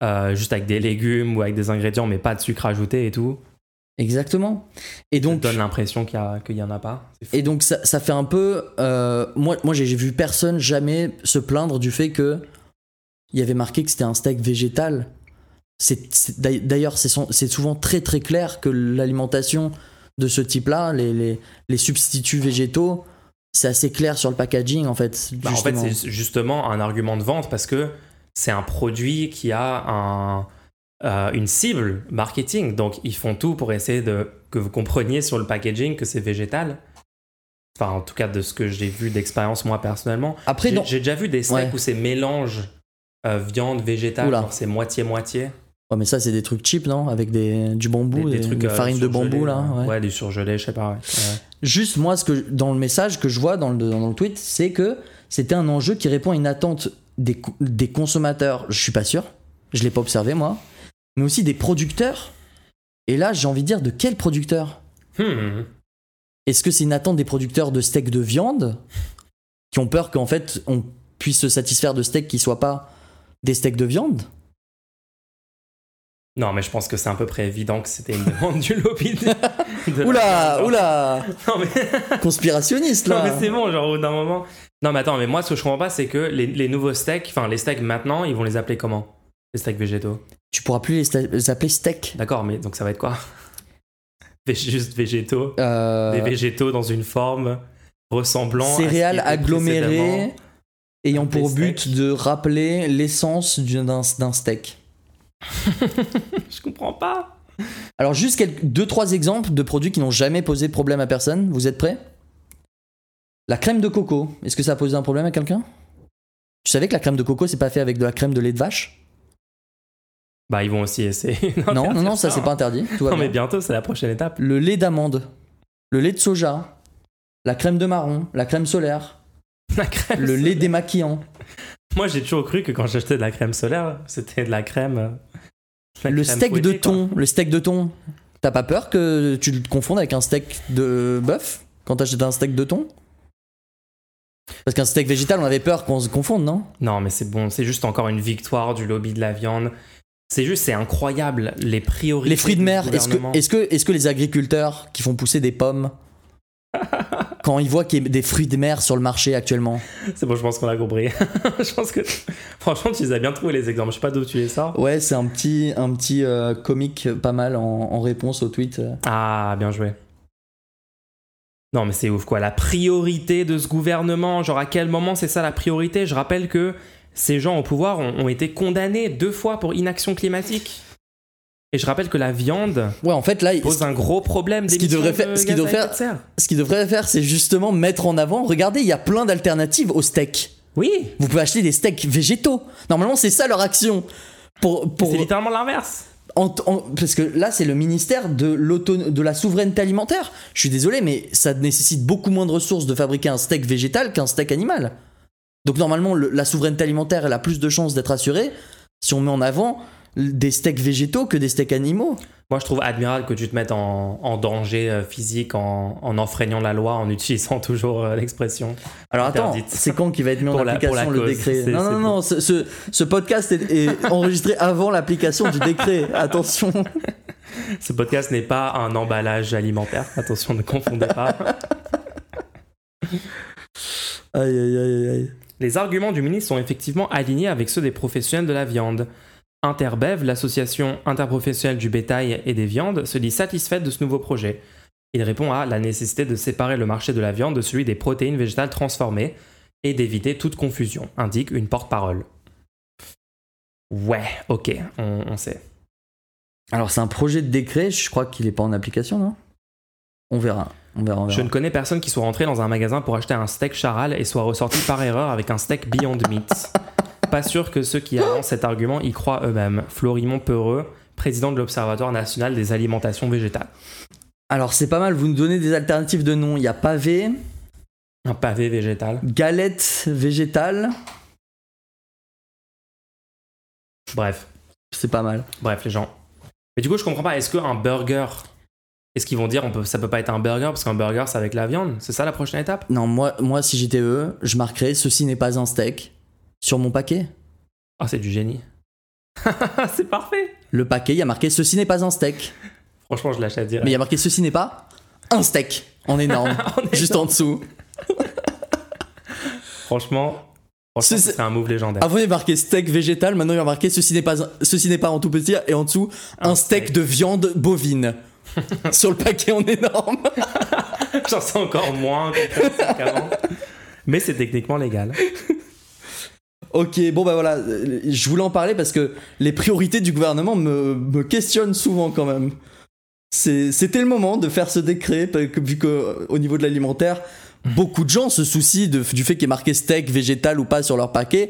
euh, juste avec des légumes ou avec des ingrédients, mais pas de sucre ajouté et tout. Exactement. Et donc, ça te donne l'impression qu'il y, a, qu'il y en a pas. Et donc ça, ça fait un peu. Euh, moi, moi, j'ai, j'ai vu personne jamais se plaindre du fait que il y avait marqué que c'était un steak végétal. C'est, c'est, d'ailleurs, c'est, son, c'est souvent très très clair que l'alimentation de ce type-là, les, les, les substituts végétaux, c'est assez clair sur le packaging en fait. Bah, en fait, c'est justement un argument de vente parce que c'est un produit qui a un Euh, une cible marketing, donc ils font tout pour essayer de, que vous compreniez sur le packaging que c'est végétal, enfin en tout cas de ce que j'ai vu d'expérience moi personnellement. Après, j'ai, non. j'ai déjà vu des steaks ouais. où c'est mélange euh, viande végétale, genre c'est moitié-moitié. Ouais, mais ça c'est des trucs cheap, non? Avec des, du bambou, des, des, des trucs, des euh, farines de bambou là. Ouais, ouais du surgelé, je sais pas. Ouais. Ouais. Juste moi, ce que, dans le message que je vois dans le, dans le tweet, c'est que c'était un enjeu qui répond à une attente des, des consommateurs, je suis pas sûr, je l'ai pas observé moi, mais aussi des producteurs. Et là, j'ai envie de dire, de quels producteurs? hmm. Est-ce que c'est une attente des producteurs de steaks de viande qui ont peur qu'en fait, on puisse se satisfaire de steaks qui ne soient pas des steaks de viande? Non, mais je pense que c'est à peu près évident que c'était une demande du lobby. De, de oula, oula non, mais... Conspirationniste, là. Non, mais c'est bon, genre, d'un moment... Non, mais attends, mais moi, ce que je comprends pas, c'est que les, les nouveaux steaks, enfin, les steaks maintenant, ils vont les appeler comment? Les steaks végétaux? Tu pourras plus les, sta- les appeler steaks. D'accord, mais donc ça va être quoi? Juste végétaux. Euh... Des végétaux dans une forme ressemblant. Céréales agglomérées ayant pour but steaks. De rappeler l'essence d'un, d'un steak. Je comprends pas. Alors juste quelques, deux, trois exemples de produits qui n'ont jamais posé problème à personne. Vous êtes prêts? La crème de coco. Est-ce que ça a posé un problème à quelqu'un? Tu savais que la crème de coco, c'est pas fait avec de la crème de lait de vache? Bah, ils vont aussi essayer. Non, non, non, non ça, ça c'est hein. pas interdit. Tout va non, bien. Mais bientôt, c'est la prochaine étape. Le lait d'amande, le lait de soja, la crème de marron, la crème solaire, la crème le solaire. Lait démaquillant. Moi, j'ai toujours cru que quand j'achetais de la crème solaire, c'était de la crème. Euh, la le crème steak fouillée, de thon, quoi. Le steak de thon. T'as pas peur que tu le confondes avec un steak de bœuf quand t'achètes un steak de thon? Parce qu'un steak végétal, on avait peur qu'on se confonde, non ? Non, mais c'est bon, c'est juste encore une victoire du lobby de la viande. C'est juste, c'est incroyable, les priorités. Les fruits de mer, est-ce que, est-ce, que, est-ce que les agriculteurs qui font pousser des pommes, quand ils voient qu'il y a des fruits de mer sur le marché actuellement. C'est bon, je pense qu'on a compris. Je pense que, franchement, tu les as bien trouvé les exemples. Je sais pas d'où tu es ça. Ouais, c'est un petit, un petit euh, comique pas mal en, en réponse au tweet. Ah, bien joué. Non, mais c'est ouf quoi. La priorité de ce gouvernement, genre à quel moment c'est ça la priorité ? Je rappelle que ces gens au pouvoir ont, ont été condamnés deux fois pour inaction climatique. Et je rappelle que la viande ouais, en fait, là, pose un gros problème d'émissions de gaz à effet de serre. Ce qu'ils devraient faire, c'est justement mettre en avant, regardez, il y a plein d'alternatives au steak. Oui. Vous pouvez acheter des steaks végétaux. Normalement, c'est ça leur action. Pour, pour... C'est littéralement l'inverse. En, en, parce que là, c'est le ministère de, de la souveraineté alimentaire. Je suis désolé, mais ça nécessite beaucoup moins de ressources de fabriquer un steak végétal qu'un steak animal. Donc normalement, le, la souveraineté alimentaire, elle a plus de chances d'être assurée si on met en avant des steaks végétaux que des steaks animaux. Moi, je trouve admirable que tu te mettes en, en danger physique en, en enfreignant la loi, en utilisant toujours l'expression alors interdite. Attends, c'est quand qui va être mis en la, application le cause, décret c'est, Non, c'est non, non, ce, ce, ce podcast est, est enregistré avant l'application du décret. Attention. Ce podcast n'est pas un emballage alimentaire. Attention, ne confondez pas. Aïe, aïe, aïe, aïe. Les arguments du ministre sont effectivement alignés avec ceux des professionnels de la viande. Interbev, l'association interprofessionnelle du bétail et des viandes, se dit satisfaite de ce nouveau projet. Il répond à la nécessité de séparer le marché de la viande de celui des protéines végétales transformées et d'éviter toute confusion, indique une porte-parole. Ouais, ok, on, on sait. Alors c'est un projet de décret, je crois qu'il n'est pas en application, non ? On verra, on verra, on verra. Je ne connais personne qui soit rentré dans un magasin pour acheter un steak Charal et soit ressorti par erreur avec un steak Beyond Meat. Pas sûr que ceux qui avancent cet argument y croient eux-mêmes. Florimond Peureux, président de l'Observatoire national des alimentations végétales. Alors c'est pas mal, vous nous donnez des alternatives de noms. Il y a pavé. Un pavé végétal. Galette végétale. Bref. C'est pas mal. Bref les gens. Mais du coup je comprends pas, est-ce qu'un burger... Est-ce qu'ils vont dire on peut, ça peut pas être un burger parce qu'un burger c'est avec la viande ? C'est ça la prochaine étape ? Non, moi, moi si j'étais eux, je marquerais ceci n'est pas un steak. Sur mon paquet. Ah, oh, c'est du génie. C'est parfait. Le paquet, il y a marqué ceci n'est pas un steak. Franchement, je lâche à dire. Mais il y a marqué ceci n'est pas un steak. En énorme. en juste énorme. En dessous. Franchement, franchement ceci... c'est un move légendaire. Avant, il y a marqué steak végétal. Maintenant, il y a marqué ceci n'est pas, un... ceci n'est pas en tout petit. Et en dessous, un, un steak, steak de viande bovine. Sur le paquet, en énorme. J'en sais encore moins qu'avant. Mais c'est techniquement légal. Ok, bon bah voilà, je voulais en parler parce que les priorités du gouvernement me, me questionnent souvent quand même. C'est, c'était le moment de faire ce décret, parce que, vu qu'au niveau de l'alimentaire, beaucoup de gens se soucient de, du fait qu'il y ait marqué steak, végétal ou pas sur leur paquet.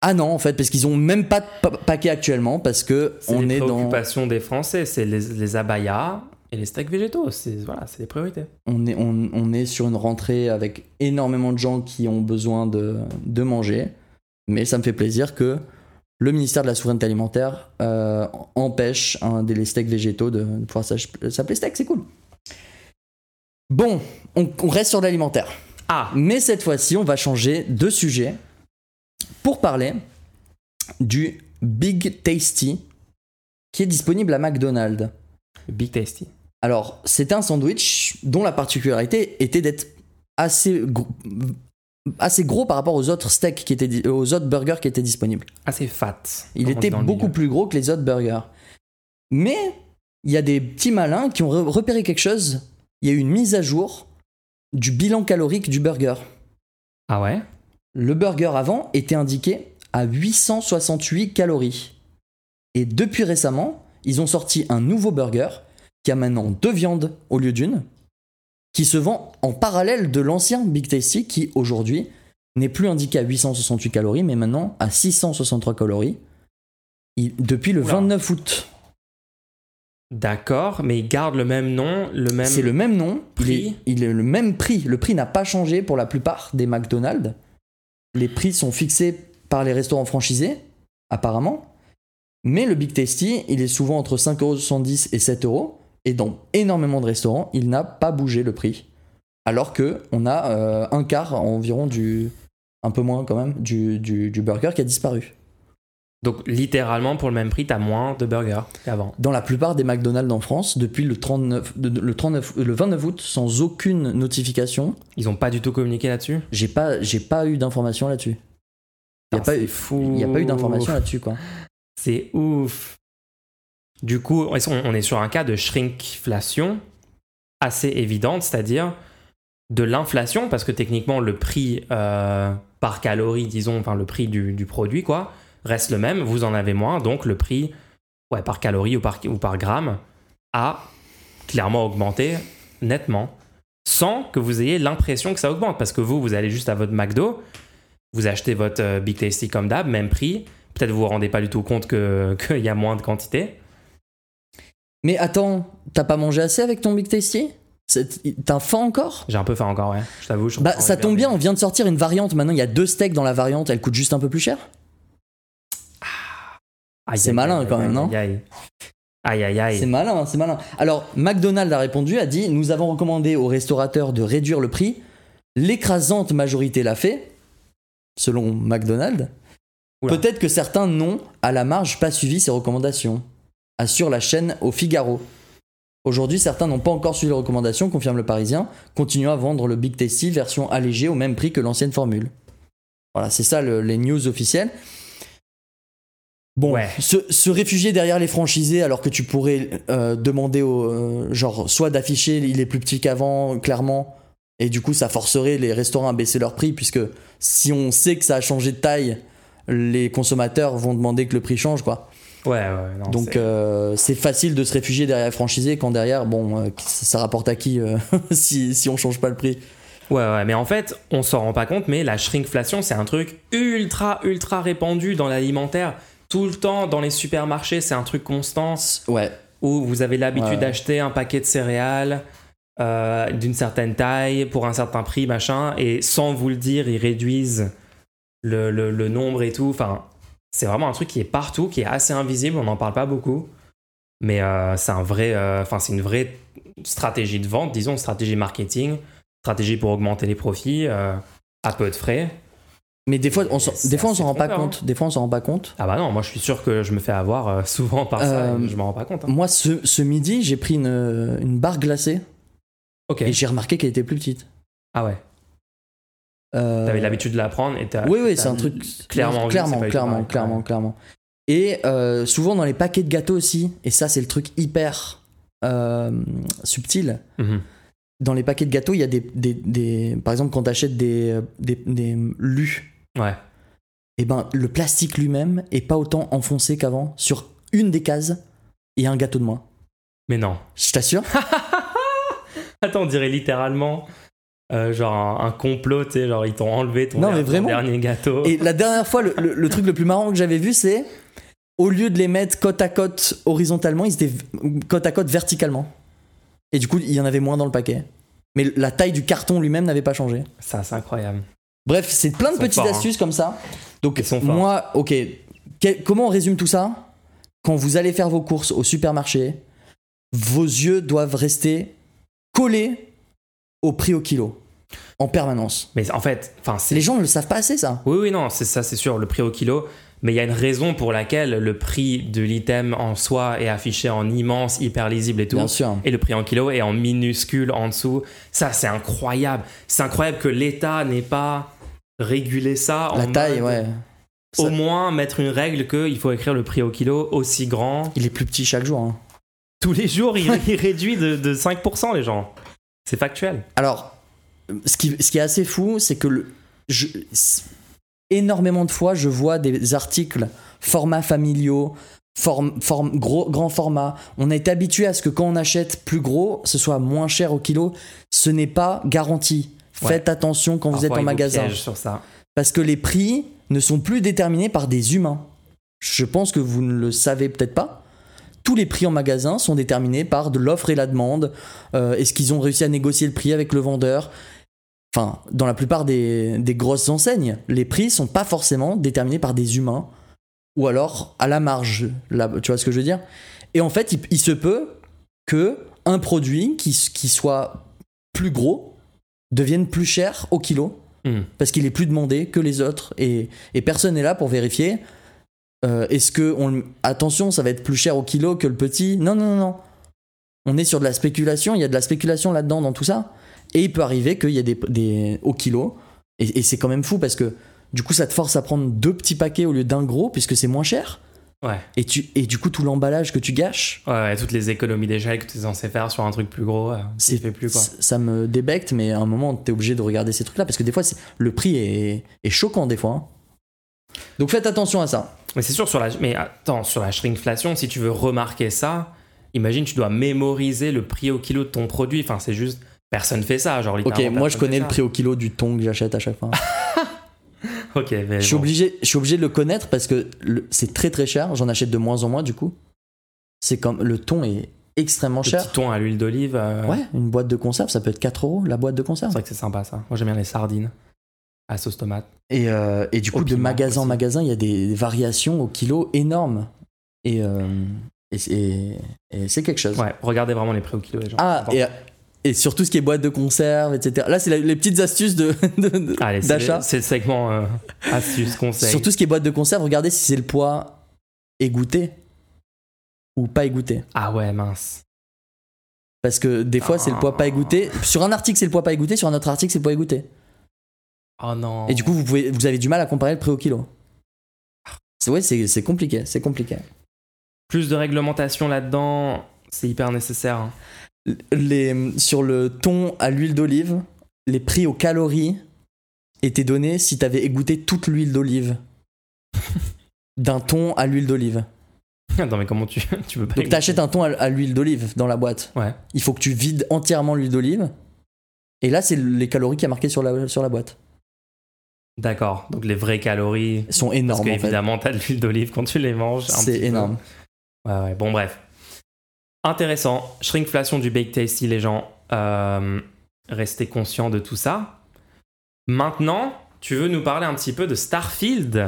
Ah non, en fait, parce qu'ils n'ont même pas de pa- paquet actuellement, parce que c'est on est dans... C'est les préoccupations des Français, c'est les, les abayas et les steaks végétaux, c'est, voilà, c'est les priorités. On est, on, on est sur une rentrée avec énormément de gens qui ont besoin de, de manger, mais ça me fait plaisir que le ministère de la Souveraineté Alimentaire euh, empêche hein, des, les steaks végétaux de, de pouvoir s'appeler steak, c'est cool. Bon, on, on reste sur l'alimentaire. Ah, mais cette fois-ci, on va changer de sujet pour parler du Big Tasty qui est disponible à McDonald's. Big Tasty. Alors, c'était un sandwich dont la particularité était d'être assez gros, assez gros par rapport aux autres steaks qui étaient, aux autres burgers qui étaient disponibles. Assez fat. Il était beaucoup plus gros que les autres burgers. Mais il y a des petits malins qui ont repéré quelque chose. Il y a eu une mise à jour du bilan calorique du burger. Ah ouais ? Le burger avant était indiqué à huit cent soixante-huit calories. Et depuis récemment, ils ont sorti un nouveau burger qui a maintenant deux viandes au lieu d'une, qui se vend en parallèle de l'ancien Big Tasty qui aujourd'hui n'est plus indiqué à huit cent soixante-huit calories mais maintenant à six cent soixante-trois calories il, depuis le Oula. vingt-neuf août. D'accord, mais il garde le même nom, le même. C'est le même nom, prix. Il est, il est le même prix. Le prix n'a pas changé pour la plupart des McDonald's. Les prix sont fixés par les restaurants franchisés, apparemment. Mais le Big Tasty, il est souvent entre cinq euros soixante-dix et sept euros. Et dans énormément de restaurants, il n'a pas bougé le prix. alors qu'on a euh, un quart environ du, un peu moins quand même, du, du, du burger qui a disparu. Donc littéralement pour le même prix, t'as moins de burgers qu'avant. Dans la plupart des McDonald's en France, depuis le trente-neuf, le trente-neuf, le vingt-neuf août, sans aucune notification. Ils ont pas du tout communiqué là-dessus. J'ai pas, j'ai pas eu d'informations là-dessus. Il y a pas eu, fou. Il y a pas eu d'informations là-dessus quoi. C'est ouf. Du coup, on est sur un cas de shrinkflation assez évidente, c'est-à-dire de l'inflation, parce que techniquement le prix euh, par calorie, disons, enfin le prix du, du produit quoi, reste le même, vous en avez moins, donc le prix ouais, par calorie ou par, ou par gramme a clairement augmenté nettement, sans que vous ayez l'impression que ça augmente, parce que vous, vous allez juste à votre McDo, vous achetez votre euh, Big Tasty comme d'hab, même prix, peut-être vous vous rendez pas du tout compte que qu'il y a moins de quantité. Mais attends, t'as pas mangé assez avec ton Big Tasty ? C'est, t'as faim encore ? J'ai un peu faim encore, ouais, je t'avoue. Je bah, ça tombe bien, on vient de sortir une variante, maintenant il y a deux steaks dans la variante, elle coûte juste un peu plus cher ? Aïe, c'est aïe, malin aïe, quand aïe, même, aïe, non aïe. Aïe, aïe, aïe. C'est malin, c'est malin. Alors, McDonald's a répondu, a dit « Nous avons recommandé aux restaurateurs de réduire le prix. L'écrasante majorité l'a fait, selon McDonald's. Oula. Peut-être que certains n'ont, à la marge, pas suivi ces recommandations. » Assure la chaîne au Figaro. Aujourd'hui, certains n'ont pas encore suivi les recommandations, confirme le Parisien, continuant à vendre le Big Tasty version allégée au même prix que l'ancienne formule. Voilà, c'est ça le, les news officielles. Bon, ouais. se, se réfugier derrière les franchisés alors que tu pourrais euh, demander au euh, genre soit d'afficher il est plus petit qu'avant clairement et du coup ça forcerait les restaurants à baisser leur prix puisque si on sait que ça a changé de taille, les consommateurs vont demander que le prix change quoi. Ouais, ouais. Non, donc c'est... Euh, c'est facile de se réfugier derrière les franchisés quand derrière bon euh, ça rapporte à qui euh, si si on change pas le prix. Ouais, ouais, mais en fait, on s'en rend pas compte mais la shrinkflation c'est un truc ultra ultra répandu dans l'alimentaire. Tout le temps, dans les supermarchés, c'est un truc constant. Ouais. Où vous avez l'habitude ouais. d'acheter un paquet de céréales euh, d'une certaine taille, pour un certain prix, machin. Et sans vous le dire, ils réduisent le, le, le nombre et tout. Enfin, c'est vraiment un truc qui est partout, qui est assez invisible. On n'en parle pas beaucoup. Mais euh, c'est, un vrai, euh, c'est une vraie stratégie de vente, disons, stratégie marketing, stratégie pour augmenter les profits euh, à peu de frais. Mais des fois, on s'en, des fois on s'en rend pas compte. Des fois, on s'en rend pas compte. Ah bah non, moi je suis sûr que je me fais avoir souvent par ça. Euh, je m'en rends pas compte. Hein. Moi, ce, ce midi, j'ai pris une, une barre glacée. Ok. Et j'ai remarqué qu'elle était plus petite. Ah ouais. Euh... T'avais l'habitude de la prendre et t'as. Oui, oui, t'as c'est un truc clairement, clairement, clairement, clairement, clairement. Et euh, souvent dans les paquets de gâteaux aussi. Et ça, c'est le truc hyper euh, subtil. Mm-hmm. Dans les paquets de gâteaux, il y a des, des, des, par exemple, quand t'achètes des, des, des lus. Ouais. Et ben le plastique lui-même est pas autant enfoncé qu'avant. Sur une des cases, il y a un gâteau de moins. Mais non. Je t'assure. Attends, on dirait littéralement euh, genre un, un complot, tu sais, genre ils t'ont enlevé ton, non, dernier, ton dernier gâteau. Et la dernière fois, le, le, le truc le plus marrant que j'avais vu, c'est au lieu de les mettre côte à côte horizontalement, ils étaient côte à côte verticalement. Et du coup, il y en avait moins dans le paquet. Mais la taille du carton lui-même n'avait pas changé. Ça, c'est incroyable. Bref, c'est plein de petites forts, astuces hein. comme ça. Donc moi, ok, que, comment on résume tout ça ? Quand vous allez faire vos courses au supermarché, vos yeux doivent rester collés au prix au kilo en permanence. Mais en fait, enfin, les gens ne le savent pas assez ça. Oui, oui, non, c'est ça, c'est sûr, le prix au kilo. Mais il y a une raison pour laquelle le prix de l'item en soi est affiché en immense, hyper lisible et tout. Bien sûr. Et le prix en kilo est en minuscule en dessous. Ça, c'est incroyable. C'est incroyable que l'État n'ait pas régulé ça. La en taille, ouais. Au ça... moins mettre une règle qu'il faut écrire le prix au kilo aussi grand. Il est plus petit chaque jour. Hein. Tous les jours, il, il réduit de, de cinq pour cent les gens. C'est factuel. Alors, ce qui, ce qui est assez fou, c'est que... le je, énormément de fois, je vois des articles formats familiaux, form, form, gros, grand format. On a été habitué à ce que quand on achète plus gros, ce soit moins cher au kilo. Ce n'est pas garanti. Faites ouais. attention quand Parfois, vous êtes en magasin. Sur ça. Parce que les prix ne sont plus déterminés par des humains. Je pense que vous ne le savez peut-être pas. Tous les prix en magasin sont déterminés par de l'offre et la demande. Euh, est-ce qu'ils ont réussi à négocier le prix avec le vendeur ? Enfin, dans la plupart des, des grosses enseignes, les prix sont pas forcément déterminés par des humains ou alors à la marge. Là, tu vois ce que je veux dire ? Et en fait, il, il se peut que un produit qui, qui soit plus gros deviennent plus chers au kilo, mmh. parce qu'il est plus demandé que les autres, et, et personne n'est là pour vérifier euh, est-ce que on, attention, ça va être plus cher au kilo que le petit. Non, non, non, non. On est sur de la spéculation, il y a de la spéculation là-dedans dans tout ça, et il peut arriver qu'il y ait des, des au kilo, et, et c'est quand même fou parce que du coup ça te force à prendre deux petits paquets au lieu d'un gros puisque c'est moins cher. Ouais. Et, tu, et du coup, tout l'emballage que tu gâches. Ouais, ouais, toutes les économies d'échelle que tu es censé faire sur un truc plus gros, c'est fait plus quoi. Ça me débecte, mais à un moment, t'es obligé de regarder ces trucs-là parce que des fois, c'est, le prix est, est choquant des fois. Hein. Donc faites attention à ça. Mais c'est sûr, sur la, mais attends, sur la shrinkflation, si tu veux remarquer ça, imagine, tu dois mémoriser le prix au kilo de ton produit. Enfin, c'est juste, personne fait ça. Genre, ok, moi je connais le prix au kilo du thon que j'achète à chaque fois. Okay, mais je suis bon. obligé, je suis obligé de le connaître parce que le, c'est très très cher. J'en achète de moins en moins du coup. C'est comme le thon est extrêmement cher. Le petit thon à l'huile d'olive. Euh... Ouais, une boîte de conserve, ça peut être quatre euros la boîte de conserve. C'est vrai que c'est sympa ça. Moi j'aime bien les sardines à sauce tomate. Et, euh, et du coup, de magasin en magasin, il y a des variations au kilo énormes. Et, euh, et, et, et c'est quelque chose. Ouais, regardez vraiment les prix au kilo les gens. Ah, et. Et surtout ce qui est boîte de conserve, et cetera. Là, c'est la, les petites astuces de, de, de, Allez, d'achat. C'est le, c'est le segment euh, astuces, conseils. Surtout ce qui est boîte de conserve, regardez si c'est le poids égoutté ou pas égoutté. Ah ouais, mince. Parce que des fois, oh. c'est le poids pas égoutté. Sur un article, c'est le poids pas égoutté. Sur un autre article, c'est le poids égoutté. Oh non. Et du coup, vous, pouvez, vous avez du mal à comparer le prix au kilo. C'est, ouais, c'est, c'est compliqué, c'est compliqué. Plus de réglementation là-dedans, c'est hyper nécessaire. Hein. Les, sur le thon à l'huile d'olive, les prix aux calories étaient donnés si t'avais égoutté toute l'huile d'olive d'un thon à l'huile d'olive. Attends, mais comment tu, tu peux pas donc t'achètes un thon à, à l'huile d'olive dans la boîte. Ouais. Il faut que tu vides entièrement l'huile d'olive. Et là, c'est les calories qui a marqué sur la, sur la boîte. D'accord. Donc les vraies calories sont énormes. Parce qu'évidemment, en fait, t'as de l'huile d'olive quand tu les manges. Un c'est énorme. Peu. Ouais, ouais. Bon, bref. Intéressant, shrinkflation du Big Tasty, les gens, euh, restez conscients de tout ça. Maintenant, tu veux nous parler un petit peu de Starfield.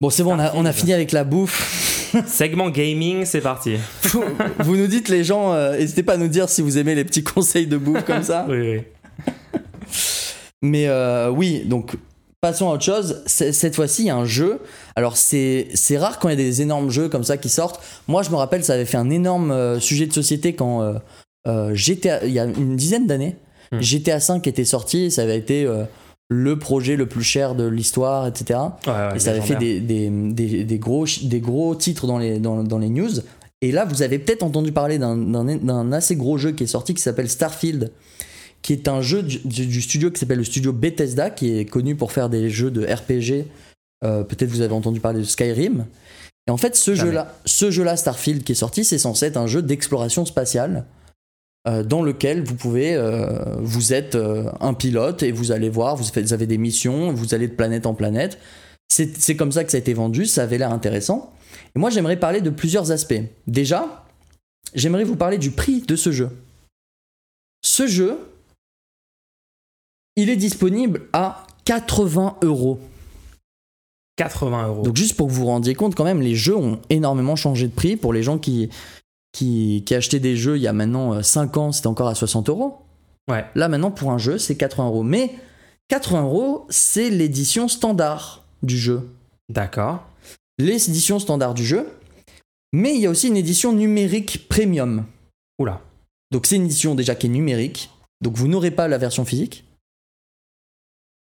Bon, c'est bon, on a, on a fini avec la bouffe. Segment gaming, c'est parti. Vous, vous nous dites, les gens, euh, n'hésitez pas à nous dire si vous aimez les petits conseils de bouffe comme ça. Oui, oui. Mais euh, oui, donc passons à autre chose. C'est, cette fois-ci, il y a un jeu. Alors, c'est, c'est rare quand il y a des énormes jeux comme ça qui sortent. Moi, je me rappelle, ça avait fait un énorme euh, sujet de société quand euh, euh, G T A, il y a une dizaine d'années, mmh. G T A cinq était sorti et ça avait été euh, le projet le plus cher de l'histoire, et cetera. Ouais, ouais, et ça avait fait des, des, des, des, gros, des gros titres dans les, dans, dans les news. Et là, vous avez peut-être entendu parler d'un, d'un, d'un assez gros jeu qui est sorti qui s'appelle Starfield, qui est un jeu du, du studio qui s'appelle le studio Bethesda, qui est connu pour faire des jeux de R P G. Euh, peut-être vous avez entendu parler de Skyrim. Et en fait, ce jeu-là, ce jeu-là, Starfield, qui est sorti, c'est censé être un jeu d'exploration spatiale euh, dans lequel vous pouvez, euh, vous êtes euh, un pilote et vous allez voir, vous, faites, vous avez des missions, vous allez de planète en planète. C'est, c'est comme ça que ça a été vendu, ça avait l'air intéressant. Et moi, j'aimerais parler de plusieurs aspects. Déjà, j'aimerais vous parler du prix de ce jeu. Ce jeu, il est disponible à quatre-vingts euros. quatre-vingts euros. Donc juste pour que vous vous rendiez compte, quand même, les jeux ont énormément changé de prix. Pour les gens qui, qui, qui achetaient des jeux il y a maintenant cinq ans, c'était encore à soixante euros. Ouais. Là maintenant, pour un jeu, c'est quatre-vingts euros. Mais quatre-vingts euros, c'est l'édition standard du jeu. D'accord. L'édition standard du jeu. Mais il y a aussi une édition numérique premium. Oula. Donc c'est une édition déjà qui est numérique. Donc vous n'aurez pas la version physique.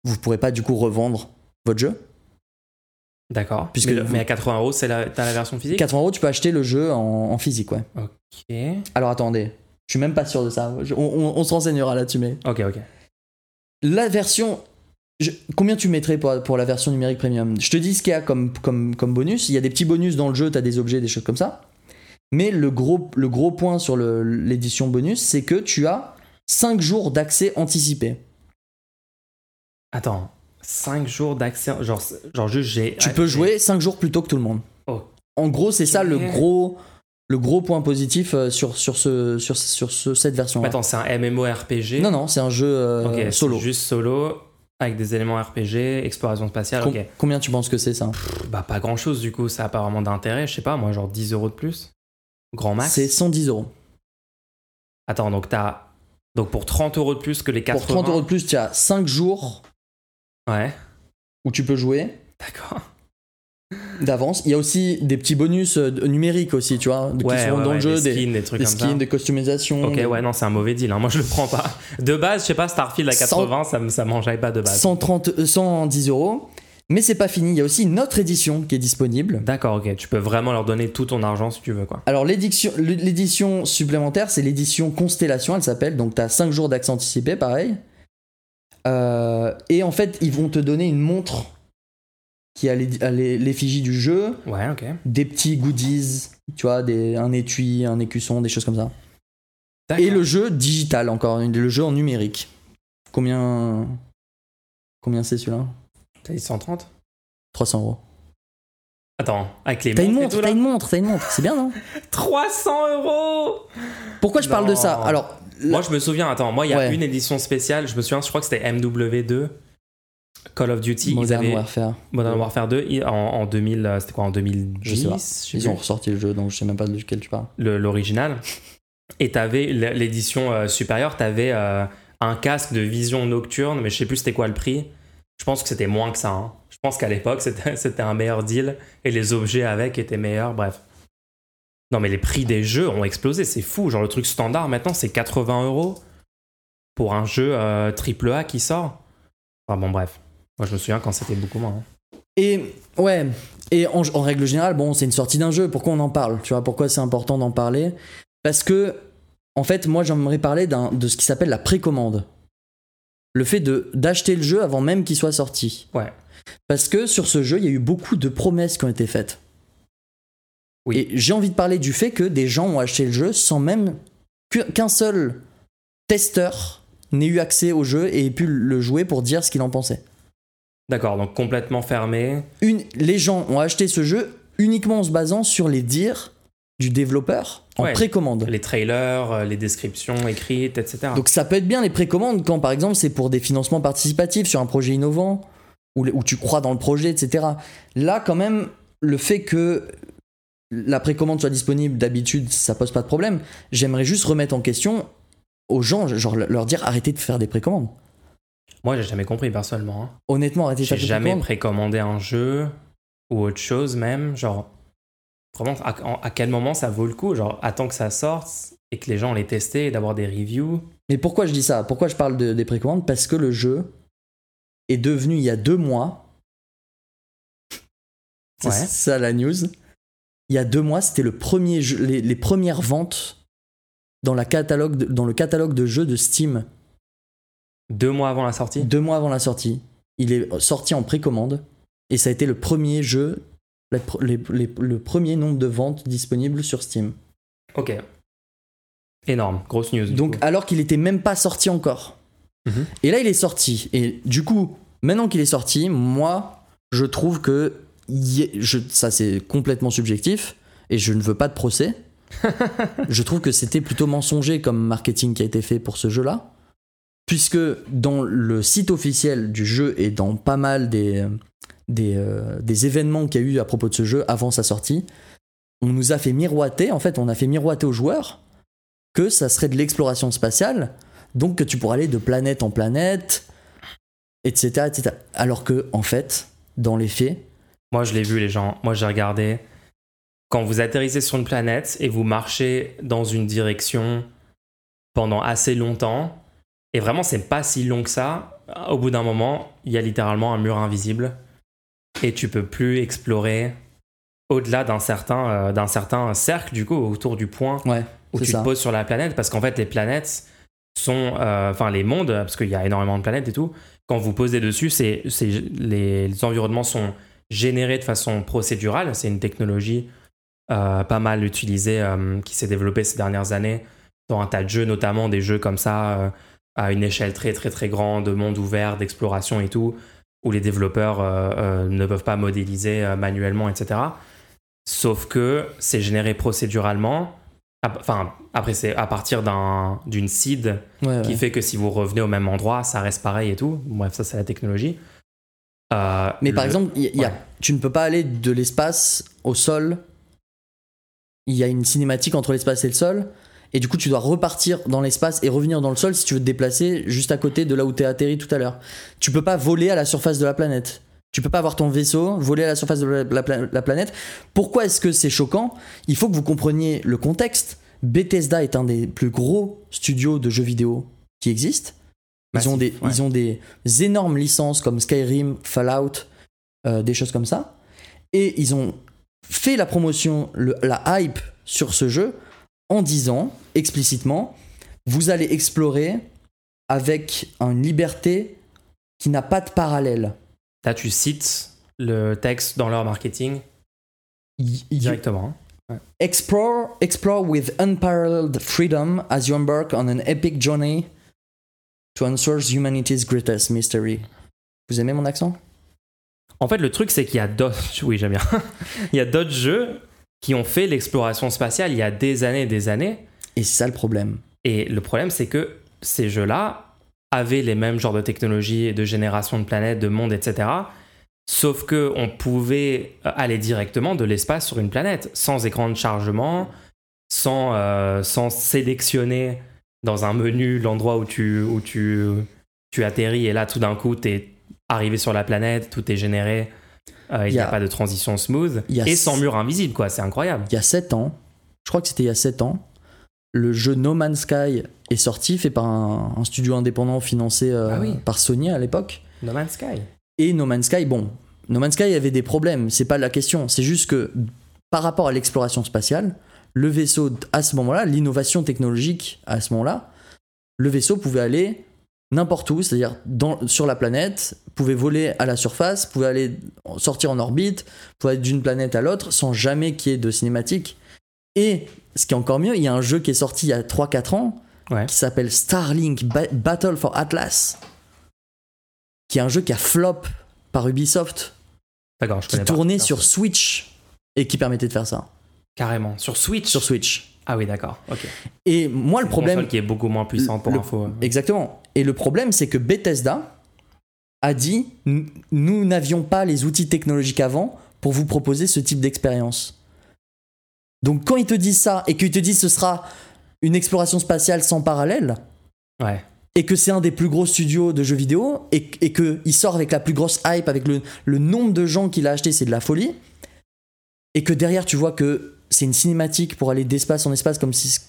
Vous ne pourrez pas du coup revendre votre jeu. D'accord. Puisque mais, le, vous... mais à quatre-vingts euros, c'est la, t'as la version physique. quatre-vingts euros, tu peux acheter le jeu en, en physique, ouais. Ok. Alors attendez, je suis même pas sûr de ça. Je, on, on, on se renseignera là-dessus, mais. Ok, ok. La version, je, combien tu mettrais pour, pour la version numérique premium ? Je te dis ce qu'il y a comme, comme, comme bonus. Il y a des petits bonus dans le jeu, t'as des objets, des choses comme ça. Mais le gros, le gros point sur le, l'édition bonus, c'est que tu as cinq jours d'accès anticipé. Attends. cinq jours d'accès, genre, genre juste j'ai... Tu peux jouer cinq jours plus tôt que tout le monde. Oh. En gros, c'est okay. ça le gros, le gros point positif sur, sur, ce, sur, sur ce, cette version. Attends, c'est un MMORPG ? Non, non, c'est un jeu euh, okay, solo. Juste solo, avec des éléments R P G, exploration spatiale. Com- okay. Combien tu penses que c'est ça ? Pff, bah pas grand-chose du coup, ça n'a pas vraiment d'intérêt, je sais pas, moi genre dix euros de plus, grand max. C'est cent dix euros. Attends, donc t'as Donc pour trente euros de plus que les quatre-vingts. Pour trente euros de plus, tu as cinq jours ouais. où tu peux jouer. D'accord. D'avance. Il y a aussi des petits bonus numériques aussi, tu vois, ouais, qui seront ouais, dans ouais, le jeu, des skins, des, des trucs des, comme skins, ça. Des customisations. Ok, des... ouais, non, c'est un mauvais deal. Hein. Moi, je le prends pas. De base, je sais pas, Starfield à quatre-vingts, cent... ça me ça mangeait pas de base. cent trente, cent dix euros. Mais c'est pas fini. Il y a aussi une autre édition qui est disponible. D'accord, ok. Tu peux vraiment leur donner tout ton argent si tu veux, quoi. Alors l'édition, l'édition supplémentaire, c'est l'édition Constellation, elle s'appelle. Donc t'as cinq jours d'accès anticipé, pareil. Euh, et en fait, ils vont te donner une montre qui a l'effigie du jeu, ouais, okay. des petits goodies, tu vois, des, un étui, un écusson, des choses comme ça. D'accord. Et le jeu digital encore, le jeu en numérique. Combien, combien c'est celui-là ? T'as dit cent trente ? trois cents euros. Attends, avec les t'as montres. Une montre, tout, t'as une montre, t'as une montre, c'est bien, non ? trois cents euros ! Pourquoi je non. parle de ça ? Alors, là... moi je me souviens, attends, moi il y a ouais. une édition spéciale, je me souviens, je crois que c'était M W deux. Call of Duty, Modern ils avaient... Warfare. Modern Warfare deux, en, en deux mille, c'était quoi, en deux mille dix je sais pas. Je Ils sais ont ressorti le jeu, donc je sais même pas de quel tu parles. Le, l'original. Et t'avais l'édition euh, supérieure, t'avais euh, un casque de vision nocturne, mais je sais plus c'était quoi le prix. Je pense que c'était moins que ça. Hein. Je pense qu'à l'époque, c'était, c'était un meilleur deal et les objets avec étaient meilleurs, bref. Non, mais les prix des jeux ont explosé, c'est fou. Genre, le truc standard, maintenant, c'est quatre-vingts euros pour un jeu euh, triple A qui sort. Enfin bon, bref. Moi, je me souviens quand c'était beaucoup moins. Hein. Et ouais, et en, en règle générale, bon, c'est une sortie d'un jeu. Pourquoi on en parle ? Tu vois, pourquoi c'est important d'en parler ? Parce que, en fait, moi, j'aimerais parler d'un, de ce qui s'appelle la précommande. Le fait de, d'acheter le jeu avant même qu'il soit sorti. Ouais. Parce que sur ce jeu, il y a eu beaucoup de promesses qui ont été faites. Oui. Et j'ai envie de parler du fait que des gens ont acheté le jeu sans même qu'un seul testeur n'ait eu accès au jeu et ait pu le jouer pour dire ce qu'il en pensait. D'accord, donc complètement fermé. Une, les gens ont acheté ce jeu uniquement en se basant sur les dires du développeur en ouais, précommande. Les trailers, les descriptions écrites, et cetera. Donc ça peut être bien les précommandes quand par exemple c'est pour des financements participatifs sur un projet innovant où, où tu crois dans le projet, et cetera. Là quand même, le fait que la précommande soit disponible d'habitude, ça pose pas de problème. J'aimerais juste remettre en question aux gens, genre leur dire arrêtez de faire des précommandes. Moi, j'ai jamais compris personnellement. Hein. Honnêtement, arrêtez de faire des précommandes. J'ai jamais précommandé un jeu ou autre chose même. Genre, vraiment, à, à quel moment ça vaut le coup ? Genre, attends que ça sorte et que les gens l'aient testé et d'avoir des reviews. Mais pourquoi je dis ça ? Pourquoi je parle de, des précommandes ? Parce que le jeu est devenu il y a deux mois. C'est ouais. ça la news. Il y a deux mois, c'était le premier jeu, les, les premières ventes dans, la catalogue de, dans le catalogue de jeux de Steam. Deux mois avant la sortie ? Deux mois avant la sortie. Il est sorti en précommande et ça a été le premier jeu, le, le, le, le premier nombre de ventes disponibles sur Steam. Ok. Énorme, grosse news. Donc, alors qu'il n'était même pas sorti encore. Mmh. Et là, il est sorti. Et du coup, maintenant qu'il est sorti, moi, je trouve que est, je, ça, c'est complètement subjectif et je ne veux pas de procès. Je trouve que c'était plutôt mensonger comme marketing qui a été fait pour ce jeu-là. Puisque dans le site officiel du jeu et dans pas mal des, des, euh, des événements qu'il y a eu à propos de ce jeu avant sa sortie, on nous a fait miroiter, en fait on a fait miroiter aux joueurs que ça serait de l'exploration spatiale, donc que tu pourrais aller de planète en planète, et cetera, et cetera. Alors que, en fait, dans les faits... Moi je l'ai vu les gens, moi j'ai regardé, quand vous atterrissez sur une planète et vous marchez dans une direction pendant assez longtemps... Et vraiment, c'est pas si long que ça. Au bout d'un moment, il y a littéralement un mur invisible et tu peux plus explorer au-delà d'un certain, euh, d'un certain cercle, du coup, autour du point ouais, où tu ça. te poses sur la planète. Parce qu'en fait, les planètes sont... Enfin, euh, les mondes, parce qu'il y a énormément de planètes et tout. Quand vous posez dessus, c'est, c'est, les, les environnements sont générés de façon procédurale. C'est une technologie euh, pas mal utilisée euh, qui s'est développée ces dernières années dans un tas de jeux, notamment des jeux comme ça... Euh, à une échelle très très très grande, de monde ouvert, d'exploration et tout, où les développeurs euh, euh, ne peuvent pas modéliser euh, manuellement, et cetera. Sauf que c'est généré procéduralement, enfin après c'est à partir d'un, d'une seed ouais, qui ouais. fait que si vous revenez au même endroit, ça reste pareil et tout. Bref, ça c'est la technologie. Euh, Mais le... par exemple, y a, y a, ouais. tu ne peux pas aller de l'espace au sol. Il y a une cinématique entre l'espace et le sol. et du coup tu dois repartir dans l'espace et revenir dans le sol si tu veux te déplacer juste à côté de là où t'es atterri tout à l'heure. Tu peux pas voler à la surface de la planète. Tu peux pas avoir ton vaisseau voler à la surface de la, la, la planète. Pourquoi est-ce que c'est choquant ? Il faut que vous compreniez le contexte. Bethesda est un des plus gros studios de jeux vidéo qui existent. Ils, Massif, ont, des, ouais. ils ont des énormes licences comme Skyrim, Fallout, euh, des choses comme ça. Et ils ont fait la promotion, le, la hype sur ce jeu en disant explicitement « Vous allez explorer avec une liberté qui n'a pas de parallèle ». Là, tu cites le texte dans leur marketing directement. Ouais. Explore, explore with unparalleled freedom as you embark on an epic journey to answer humanity's greatest mystery. Vous aimez mon accent ? En fait, le truc, c'est qu'il y a d'autres... Oui, j'aime bien. Il y a d'autres jeux qui ont fait l'exploration spatiale il y a des années et des années. Et c'est ça le problème. Et le problème, c'est que ces jeux-là avaient les mêmes genres de technologies, de génération de planètes, de mondes, et cetera. Sauf qu'on pouvait aller directement de l'espace sur une planète, sans écran de chargement, sans, euh, sans sélectionner dans un menu l'endroit où, tu, où tu, tu atterris, et là, tout d'un coup, t'es arrivé sur la planète, tout est généré, euh, il n'y a, a pas de transition smooth, et sans mur invisible, quoi, c'est incroyable. Il y a sept ans, je crois que c'était il y a sept ans, le jeu No Man's Sky est sorti, fait par un, un studio indépendant financé euh, ah oui. par Sony à l'époque. No Man's Sky. Et No Man's Sky, bon, No Man's Sky avait des problèmes, c'est pas la question. C'est juste que par rapport à l'exploration spatiale, le vaisseau, à ce moment-là, l'innovation technologique à ce moment-là, le vaisseau pouvait aller n'importe où, c'est-à-dire dans, sur la planète, pouvait voler à la surface, pouvait aller sortir en orbite, pouvait aller d'une planète à l'autre sans jamais qu'il y ait de cinématique. Et ce qui est encore mieux, il y a un jeu qui est sorti il y a trois quatre ans, ouais, qui s'appelle Starlink ba- Battle for Atlas, qui est un jeu qui a flop par Ubisoft, D'accord, je qui tournait pas. sur Switch et qui permettait de faire ça. Carrément, sur Switch Sur Switch. Ah oui, d'accord, ok. Et moi, le problème... Une console qui est beaucoup moins puissante pour le, info. Exactement. Et le problème, c'est que Bethesda a dit « Nous n'avions pas les outils technologiques avant pour vous proposer ce type d'expérience. » Donc quand ils te disent ça et qu'ils te disent ce sera une exploration spatiale sans parallèle, ouais, et que c'est un des plus gros studios de jeux vidéo et, et qu'il sort avec la plus grosse hype, avec le, le nombre de gens qu'il a acheté, c'est de la folie, et que derrière tu vois que c'est une cinématique pour aller d'espace en espace comme si,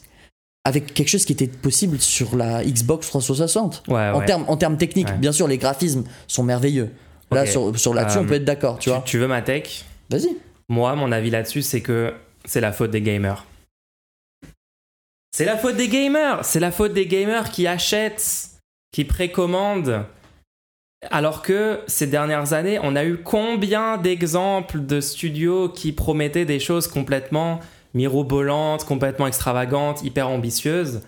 avec quelque chose qui était possible sur la Xbox trois cent soixante. Ouais, ouais. En termes en termes techniques, ouais, bien sûr, les graphismes sont merveilleux. Là, okay, sur, sur là-dessus, um, on peut être d'accord, tu, tu vois. Tu veux ma tech ? Vas-y. Moi, mon avis là-dessus, c'est que c'est la faute des gamers. C'est la faute des gamers. C'est la faute des gamers qui achètent, qui précommandent. Alors que ces dernières années, on a eu combien d'exemples de studios qui promettaient des choses complètement mirobolantes, complètement extravagantes, hyper ambitieuses,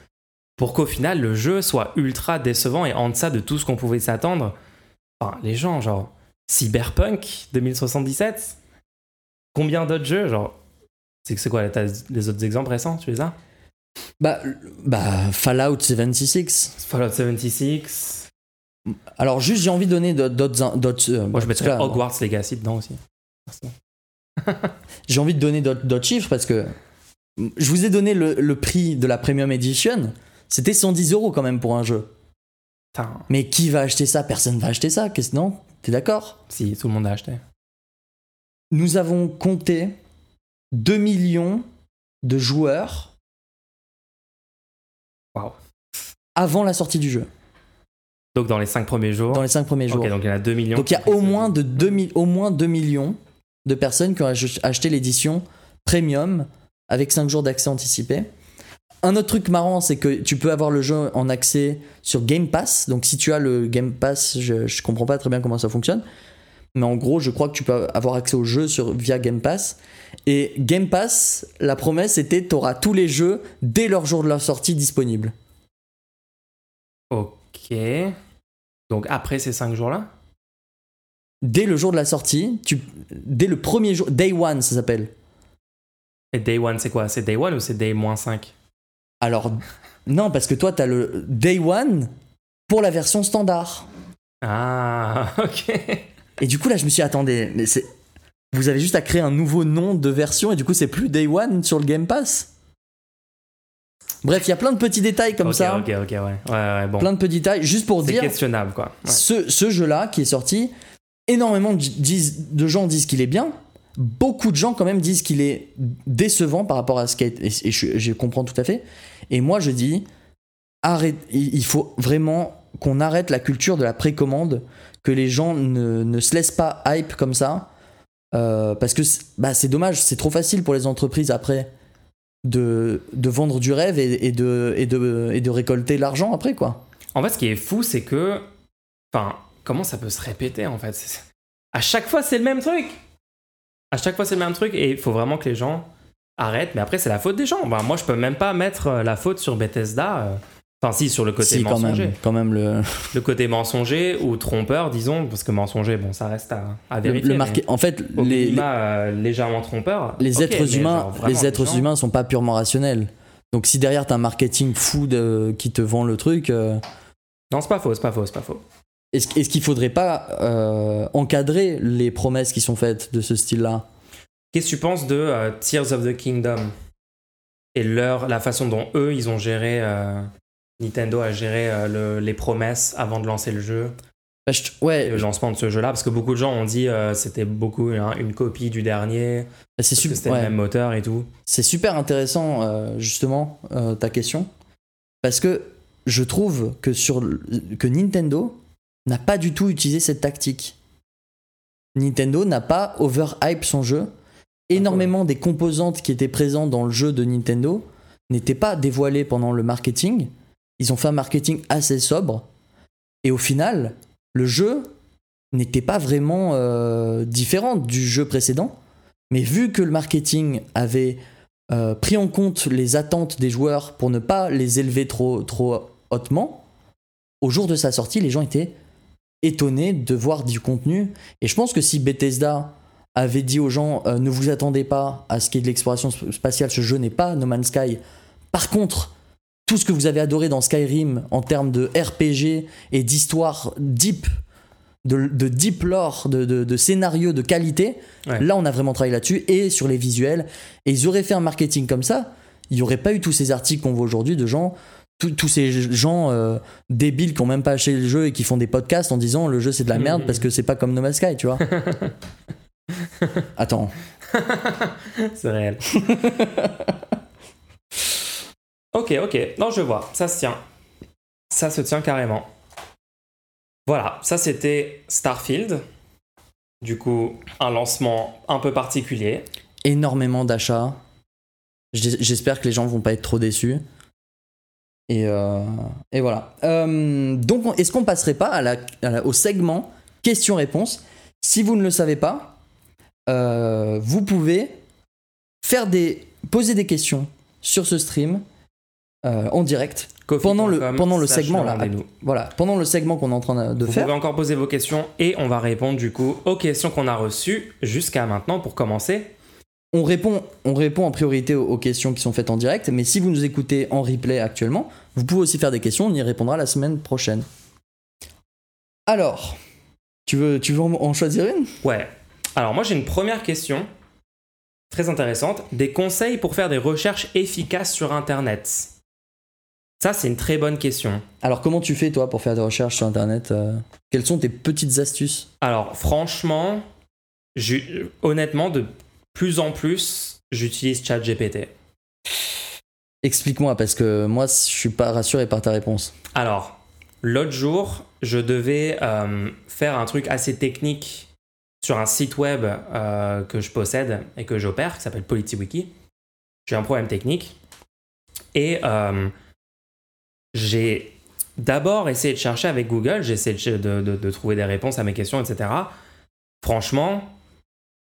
pour qu'au final, le jeu soit ultra décevant et en deçà de tout ce qu'on pouvait s'attendre. Enfin, les gens, genre, Cyberpunk vingt soixante-dix-sept, combien d'autres jeux, genre... C'est, c'est quoi les autres exemples récents, tu les as ? Bah, bah Fallout soixante-seize. Fallout soixante-seize. Alors juste, j'ai envie de donner d'autres... d'autres Moi, euh, je mettrais là, Hogwarts Legacy dedans aussi. J'ai envie de donner d'autres, d'autres chiffres parce que je vous ai donné le, le prix de la Premium Edition. C'était cent dix euros quand même pour un jeu. Tain. Mais qui va acheter ça ? Personne va acheter ça. Qu'est-ce, non ? T'es d'accord ? Si, tout le monde a acheté. Nous avons compté deux millions de joueurs, wow, avant la sortie du jeu. Donc dans les cinq premiers jours. Dans les cinq premiers jours. Ok, donc il y en a deux millions. Donc il y a au moins, de deux mille, au moins deux millions de personnes qui ont acheté l'édition premium avec cinq jours d'accès anticipé. Un autre truc marrant, c'est que tu peux avoir le jeu en accès sur Game Pass. Donc si tu as le Game Pass, je ne comprends pas très bien comment ça fonctionne. Mais en gros, je crois que tu peux avoir accès aux jeux sur, via Game Pass. Et Game Pass, la promesse était que tu auras tous les jeux dès leur jour de leur sortie disponibles. Ok. Donc après ces cinq jours-là ? Dès le jour de la sortie, tu, dès le premier jour, Day One ça s'appelle. Et Day One c'est quoi ? C'est Day One ou c'est Day moins cinq ? Alors, non, parce que toi, tu as le Day One pour la version standard. Ah, ok. Et du coup, là, je me suis dit, attendez, mais c'est... vous avez juste à créer un nouveau nom de version et du coup, c'est plus Day One sur le Game Pass. Bref, il y a plein de petits détails comme okay, ça. Ok, ok, ouais. ouais, ouais bon. Plein de petits détails, juste pour c'est dire. C'est questionnable, quoi. Ouais. Ce, ce jeu-là qui est sorti, énormément de, disent, de gens disent qu'il est bien. Beaucoup de gens, quand même, disent qu'il est décevant par rapport à ce qui a été. Et, et je, je comprends tout à fait. Et moi, je dis arrête, il faut vraiment qu'on arrête la culture de la précommande, que les gens ne, ne se laissent pas hype comme ça. Euh, parce que c'est, bah, c'est dommage, c'est trop facile pour les entreprises après de, de vendre du rêve et, et, de, et, de, et de récolter l'argent après, quoi. En fait, ce qui est fou, c'est que enfin, comment ça peut se répéter, en fait, c'est, à chaque fois c'est le même truc à chaque fois c'est le même truc et il faut vraiment que les gens arrêtent. Mais après, c'est la faute des gens. Enfin, moi, je peux même pas mettre la faute sur Bethesda, enfin si, sur le côté si, mensonger quand même, quand même le... le côté mensonger ou trompeur, disons, parce que mensonger, bon, ça reste à, à vérifier, le, le marqué... en fait au les, minima, les... Euh, légèrement trompeur, les okay, êtres humains genre, vraiment, les êtres gens... humains sont pas purement rationnels, donc si derrière t'as un marketing fou de, qui te vend le truc euh... non c'est pas faux c'est pas faux c'est pas faux est-ce, est-ce qu'il faudrait pas euh, encadrer les promesses qui sont faites de ce style là? Qu'est-ce que tu penses de euh, Tears of the Kingdom et leur, la façon dont eux ils ont géré euh... Nintendo a géré euh, le, les promesses avant de lancer le jeu, bah, je, ouais, le lancement de ce jeu-là, parce que beaucoup de gens ont dit euh, c'était beaucoup hein, une copie du dernier, bah, c'est super, c'était ouais. le même moteur et tout. C'est super intéressant euh, justement euh, ta question, parce que je trouve que sur que Nintendo n'a pas du tout utilisé cette tactique. Nintendo n'a pas overhype son jeu. Énormément ah, ouais. des composantes qui étaient présentes dans le jeu de Nintendo n'étaient pas dévoilées pendant le marketing. Ils ont fait un marketing assez sobre. Et au final, le jeu n'était pas vraiment euh, différent du jeu précédent. Mais vu que le marketing avait euh, pris en compte les attentes des joueurs pour ne pas les élever trop, trop hautement, au jour de sa sortie, les gens étaient étonnés de voir du contenu. Et je pense que si Bethesda avait dit aux gens euh, « Ne vous attendez pas à ce qu'il y ait de l'exploration spatiale, ce jeu n'est pas No Man's Sky. Par contre, tout ce que vous avez adoré dans Skyrim en termes de R P G et d'histoire deep, de, de deep lore, de, de, de scénario de qualité, ouais. là on a vraiment travaillé là-dessus et sur les visuels. Et ils auraient fait un marketing comme ça, il n'y aurait pas eu tous ces articles qu'on voit aujourd'hui de gens, tout, tous ces gens euh, débiles qui n'ont même pas acheté le jeu et qui font des podcasts en disant le jeu c'est de la merde parce que c'est pas comme No Man's Sky, tu vois. Attends. C'est réel. Ok, ok, non je vois, ça se tient, ça se tient carrément. Voilà, ça c'était Starfield, du coup un lancement un peu particulier. Énormément d'achats, j'espère que les gens vont pas être trop déçus. Et, euh, et voilà, euh, donc est-ce qu'on passerait pas à la, à la, au segment questions-réponses? Si vous ne le savez pas, euh, vous pouvez faire des, poser des questions sur ce stream. Euh, en direct pendant le, pendant le segment là, voilà, pendant le segment qu'on est en train de vous faire. Vous pouvez encore poser vos questions et on va répondre du coup aux questions qu'on a reçues jusqu'à maintenant. Pour commencer, on répond, on répond en priorité aux, aux questions qui sont faites en direct, mais si vous nous écoutez en replay actuellement, vous pouvez aussi faire des questions, on y répondra la semaine prochaine. Alors, tu veux, tu veux en choisir une? Ouais, alors moi j'ai une première question très intéressante. Des conseils pour faire des recherches efficaces sur internet? Ça, c'est une très bonne question. Alors, comment tu fais, toi, pour faire des recherches sur Internet ? euh, Quelles sont tes petites astuces ? Alors, franchement, je, honnêtement, de plus en plus, j'utilise ChatGPT. Explique-moi, parce que moi, je suis pas rassuré par ta réponse. Alors, l'autre jour, je devais euh, faire un truc assez technique sur un site web euh, que je possède et que j'opère, qui s'appelle PolitiWiki. J'ai un problème technique. Et... Euh, j'ai d'abord essayé de chercher avec Google, j'ai essayé de, de, de trouver des réponses à mes questions, et cetera. Franchement,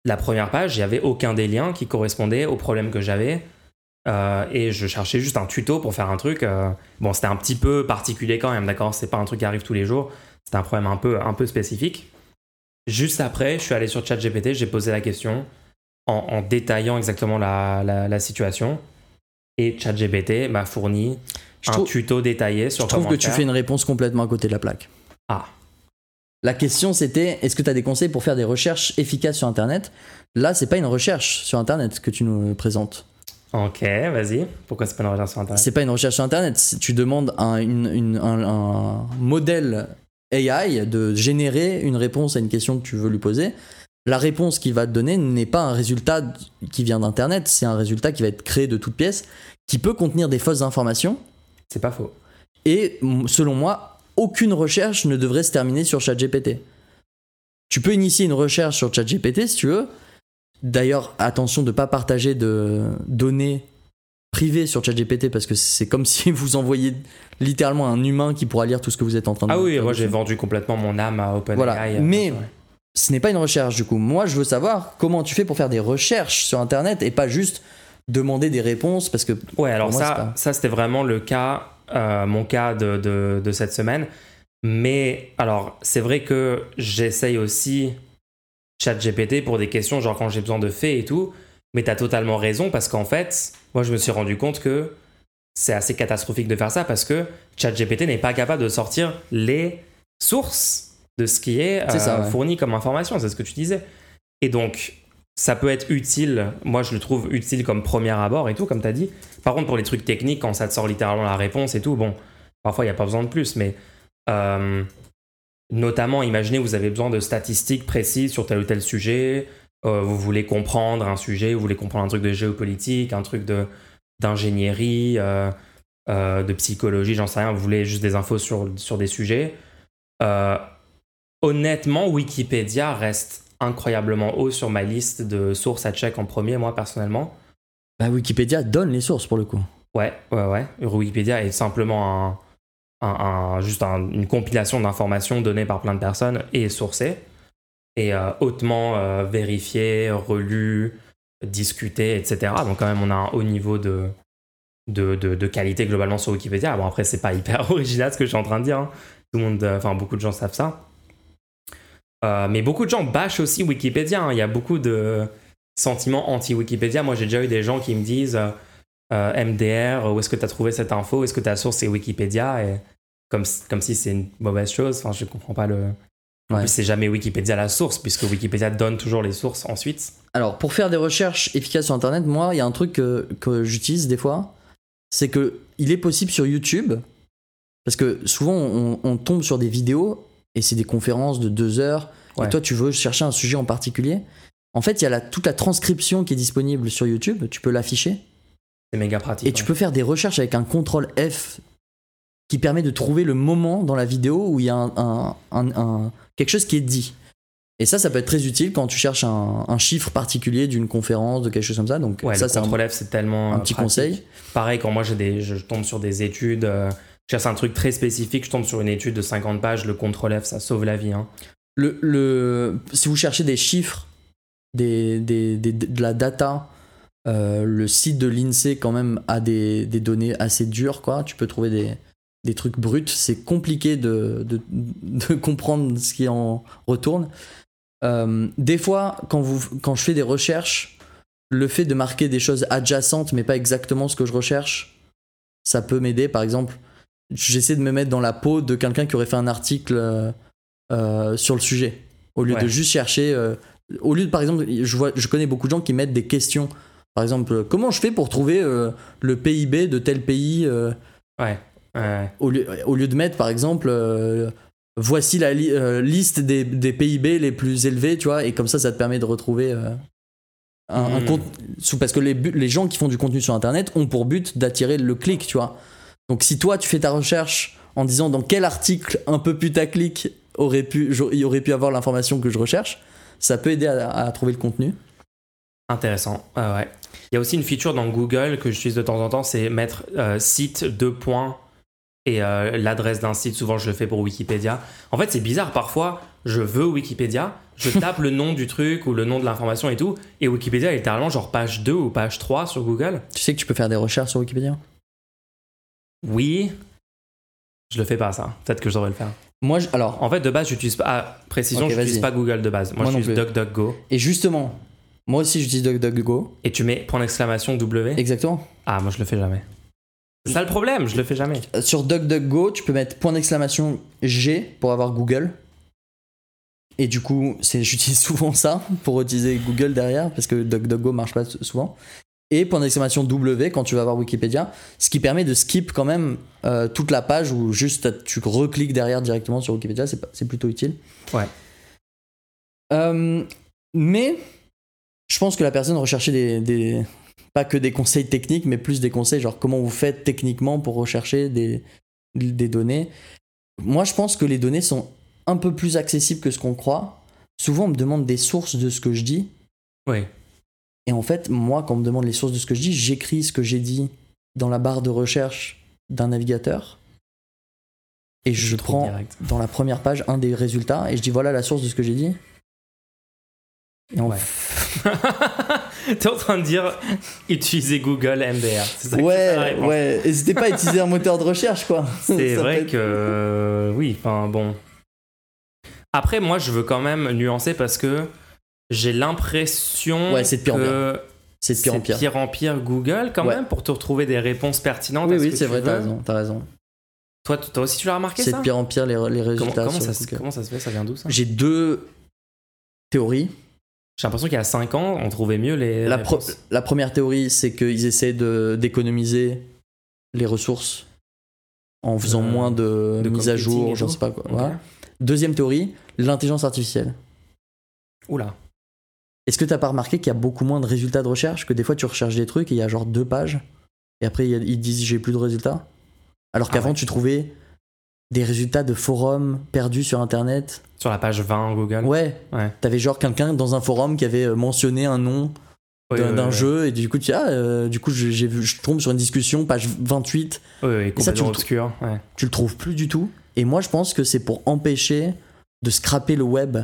la première page, il n'y avait aucun des liens qui correspondait au problème que j'avais. Euh, et je cherchais juste un tuto pour faire un truc. Euh, bon, c'était un petit peu particulier quand même, d'accord ? C'est pas un truc qui arrive tous les jours. C'était un problème un peu, un peu spécifique. Juste après, je suis allé sur ChatGPT, j'ai posé la question en, en détaillant exactement la, la, la situation. Et ChatGPT m'a fourni... Je un trouve, tuto détaillé sur comment faire. Je trouve que tu fais une réponse complètement à côté de la plaque. Ah. La question c'était, est-ce que tu as des conseils pour faire des recherches efficaces sur Internet ? Là, c'est pas une recherche sur Internet que tu nous présentes. Ok, vas-y. Pourquoi c'est pas une recherche sur Internet ? C'est pas une recherche sur Internet. Si tu demandes un, une, une, un, un modèle A I de générer une réponse à une question que tu veux lui poser, la réponse qu'il va te donner n'est pas un résultat qui vient d'Internet, c'est un résultat qui va être créé de toutes pièces, qui peut contenir des fausses informations. C'est pas faux. Et selon moi, aucune recherche ne devrait se terminer sur ChatGPT. Tu peux initier une recherche sur ChatGPT si tu veux. D'ailleurs, attention de ne pas partager de données privées sur ChatGPT parce que c'est comme si vous envoyiez littéralement un humain qui pourra lire tout ce que vous êtes en train de lire. Ah oui, moi j'ai vendu complètement mon âme à OpenAI. Voilà. Mais ce n'est pas une recherche du coup. Moi, je veux savoir comment tu fais pour faire des recherches sur Internet et pas juste demander des réponses parce que. Ouais, alors moi, ça, pas... ça c'était vraiment le cas, euh, mon cas de, de, de cette semaine. Mais alors, c'est vrai que j'essaye aussi ChatGPT pour des questions genre quand j'ai besoin de faits et tout, mais t'as totalement raison parce qu'en fait, moi je me suis rendu compte que c'est assez catastrophique de faire ça parce que ChatGPT n'est pas capable de sortir les sources de ce qui est, euh, ça, ouais. fourni comme information, c'est ce que tu disais. Et donc, ça peut être utile, moi je le trouve utile comme premier abord et tout, comme t'as dit. Par contre, pour les trucs techniques, quand ça te sort littéralement la réponse et tout, bon, parfois il n'y a pas besoin de plus, mais... Euh, notamment, imaginez vous avez besoin de statistiques précises sur tel ou tel sujet, euh, vous voulez comprendre un sujet, vous voulez comprendre un truc de géopolitique, un truc de, d'ingénierie, euh, euh, de psychologie, j'en sais rien, vous voulez juste des infos sur, sur des sujets. Euh, honnêtement, Wikipédia reste incroyablement haut sur ma liste de sources à check en premier, moi personnellement. Bah, Wikipédia donne les sources pour le coup. Ouais, ouais, ouais. Wikipédia est simplement un... Un, un, juste un, une compilation d'informations données par plein de personnes et sourcées et euh, hautement euh, vérifiées, relues, discutées, et cetera. Donc quand même on a un haut niveau de, de, de, de qualité globalement sur Wikipédia. Bon après c'est pas hyper original ce que je suis en train de dire, hein. Tout le monde, enfin euh, beaucoup de gens savent ça. Euh, mais beaucoup de gens bâchent aussi Wikipédia, hein. Il y a beaucoup de sentiments anti-Wikipédia. Moi j'ai déjà eu des gens qui me disent euh, Euh, M D R, où est-ce que tu as trouvé cette info, est-ce que ta source c'est Wikipédia, et comme, comme si c'est une mauvaise chose, enfin je comprends pas le... En ouais. plus c'est jamais Wikipédia la source, puisque Wikipédia donne toujours les sources ensuite. Alors pour faire des recherches efficaces sur internet, moi il y a un truc que, que j'utilise des fois, c'est que il est possible sur YouTube, parce que souvent on, on tombe sur des vidéos, et c'est des conférences de deux heures, ouais. et toi tu veux chercher un sujet en particulier, en fait il y a la, toute la transcription qui est disponible sur YouTube, tu peux l'afficher. C'est méga pratique. Et ouais. tu peux faire des recherches avec un contrôle F qui permet de trouver le moment dans la vidéo où il y a un, un, un, un, quelque chose qui est dit. Et ça, ça peut être très utile quand tu cherches un, un chiffre particulier d'une conférence, de quelque chose comme ça. Donc ouais, ça, le contrôle F, c'est tellement un pratique. Petit conseil. Pareil, quand moi j'ai des, je tombe sur des études, euh, je cherche un truc très spécifique, je tombe sur une étude de cinquante pages, le contrôle F, ça sauve la vie. Hein. Le, le, si vous cherchez des chiffres, des, des, des, de la data... Euh, le site de l'INSEE quand même a des, des données assez dures quoi. Tu peux trouver des, des trucs bruts, c'est compliqué de, de, de comprendre ce qui en retourne. Euh, des fois quand, vous, quand je fais des recherches, le fait de marquer des choses adjacentes mais pas exactement ce que je recherche, ça peut m'aider. Par exemple, j'essaie de me mettre dans la peau de quelqu'un qui aurait fait un article euh, sur le sujet au lieu ouais. de juste chercher euh, au lieu de, par exemple je, vois, je connais beaucoup de gens qui mettent des questions. Par exemple, comment je fais pour trouver euh, le P I B de tel pays euh, ouais, ouais. Au, lieu, au lieu de mettre, par exemple, euh, voici la li- euh, liste des, des P I B les plus élevés, tu vois, et comme ça, ça te permet de retrouver euh, un, mmh. un contenu. Parce que les, bu- les gens qui font du contenu sur Internet ont pour but d'attirer le clic, tu vois. Donc, si toi, tu fais ta recherche en disant dans quel article un peu putaclic aurait pu, il aurait pu avoir l'information que je recherche, ça peut aider à, à trouver le contenu. Intéressant, euh, ouais. Il y a aussi une feature dans Google que j'utilise de temps en temps, c'est mettre euh, site, deux points et euh, l'adresse d'un site. Souvent, je le fais pour Wikipédia. En fait, c'est bizarre. Parfois, je veux Wikipédia, je tape le nom du truc ou le nom de l'information et tout, et Wikipédia est littéralement genre page deux ou page trois sur Google. Tu sais que tu peux faire des recherches sur Wikipédia ? Oui. Je le fais pas, ça. Peut-être que je devrais le faire. Moi, je, alors... En fait, de base, j'utilise pas... Ah, précision, okay, j'utilise pas Google de base. Moi, Moi j'utilise DuckDuckGo. Et justement... Moi aussi j'utilise DuckDuckGo. Et tu mets point d'exclamation W. Exactement. Ah moi je le fais jamais. C'est ça le problème, je le fais jamais. Sur DuckDuckGo tu peux mettre point d'exclamation G pour avoir Google. Et du coup c'est, j'utilise souvent ça pour utiliser Google derrière parce que DuckDuckGo marche pas souvent. et point d'exclamation W quand tu vas voir Wikipédia, ce qui permet de skip quand même euh, toute la page où juste tu recliques derrière directement sur Wikipédia, c'est, pas, c'est plutôt utile. Ouais. Euh, mais je pense que la personne recherchait des, des pas que des conseils techniques, mais plus des conseils genre comment vous faites techniquement pour rechercher des, des données. Moi, je pense que les données sont un peu plus accessibles que ce qu'on croit. Souvent, on me demande des sources de ce que je dis. Oui. Et en fait, moi, quand on me demande les sources de ce que je dis, j'écris ce que j'ai dit dans la barre de recherche d'un navigateur. Et je, je prends direct. Dans la première page un des résultats et je dis voilà la source de ce que j'ai dit. Et on... Ouais. T'es en train de dire utiliser Google M D R. C'est ça ouais, que ouais. Et c'était pas utiliser un moteur de recherche, quoi. C'est ça vrai que. Euh, oui, enfin bon. Après, moi, je veux quand même nuancer parce que j'ai l'impression ouais, c'est de pire que en pire. C'est de pire, c'est en pire. pire en pire Google, quand ouais. même, pour te retrouver des réponses pertinentes. Oui, oui, c'est vrai, t'as raison, t'as raison. Toi, toi aussi, tu l'as remarqué, c'est ça ? C'est de pire en pire les, les résultats. Comment, comment, ça, comment ça se fait ? Ça vient d'où, ça ? J'ai deux théories. J'ai l'impression qu'il y a cinq ans, on trouvait mieux les la réponses. Pro- la première théorie, c'est qu'ils essaient de, d'économiser les ressources en faisant euh, moins de, de mise à jour, je ne sais pas quoi. Okay. Voilà. Deuxième théorie, l'intelligence artificielle. Oula. Est-ce que tu n'as pas remarqué qu'il y a beaucoup moins de résultats de recherche, que des fois tu recherches des trucs et il y a genre deux pages, et après ils disent j'ai plus de résultats ? Alors ah qu'avant ouais. tu trouvais des résultats de forums perdus sur internet. Sur la page vingt Google. Ouais. ouais. T'avais genre quelqu'un dans un forum qui avait mentionné un nom oui, d'un, oui, d'un oui, jeu oui. et du coup tu ah, euh, du coup j'ai vu, je tombe sur une discussion page vingt-huit. Oui, oui, et ça tu obscur. Le, ouais. tu le trouves plus du tout. Et moi je pense que c'est pour empêcher de scraper le web.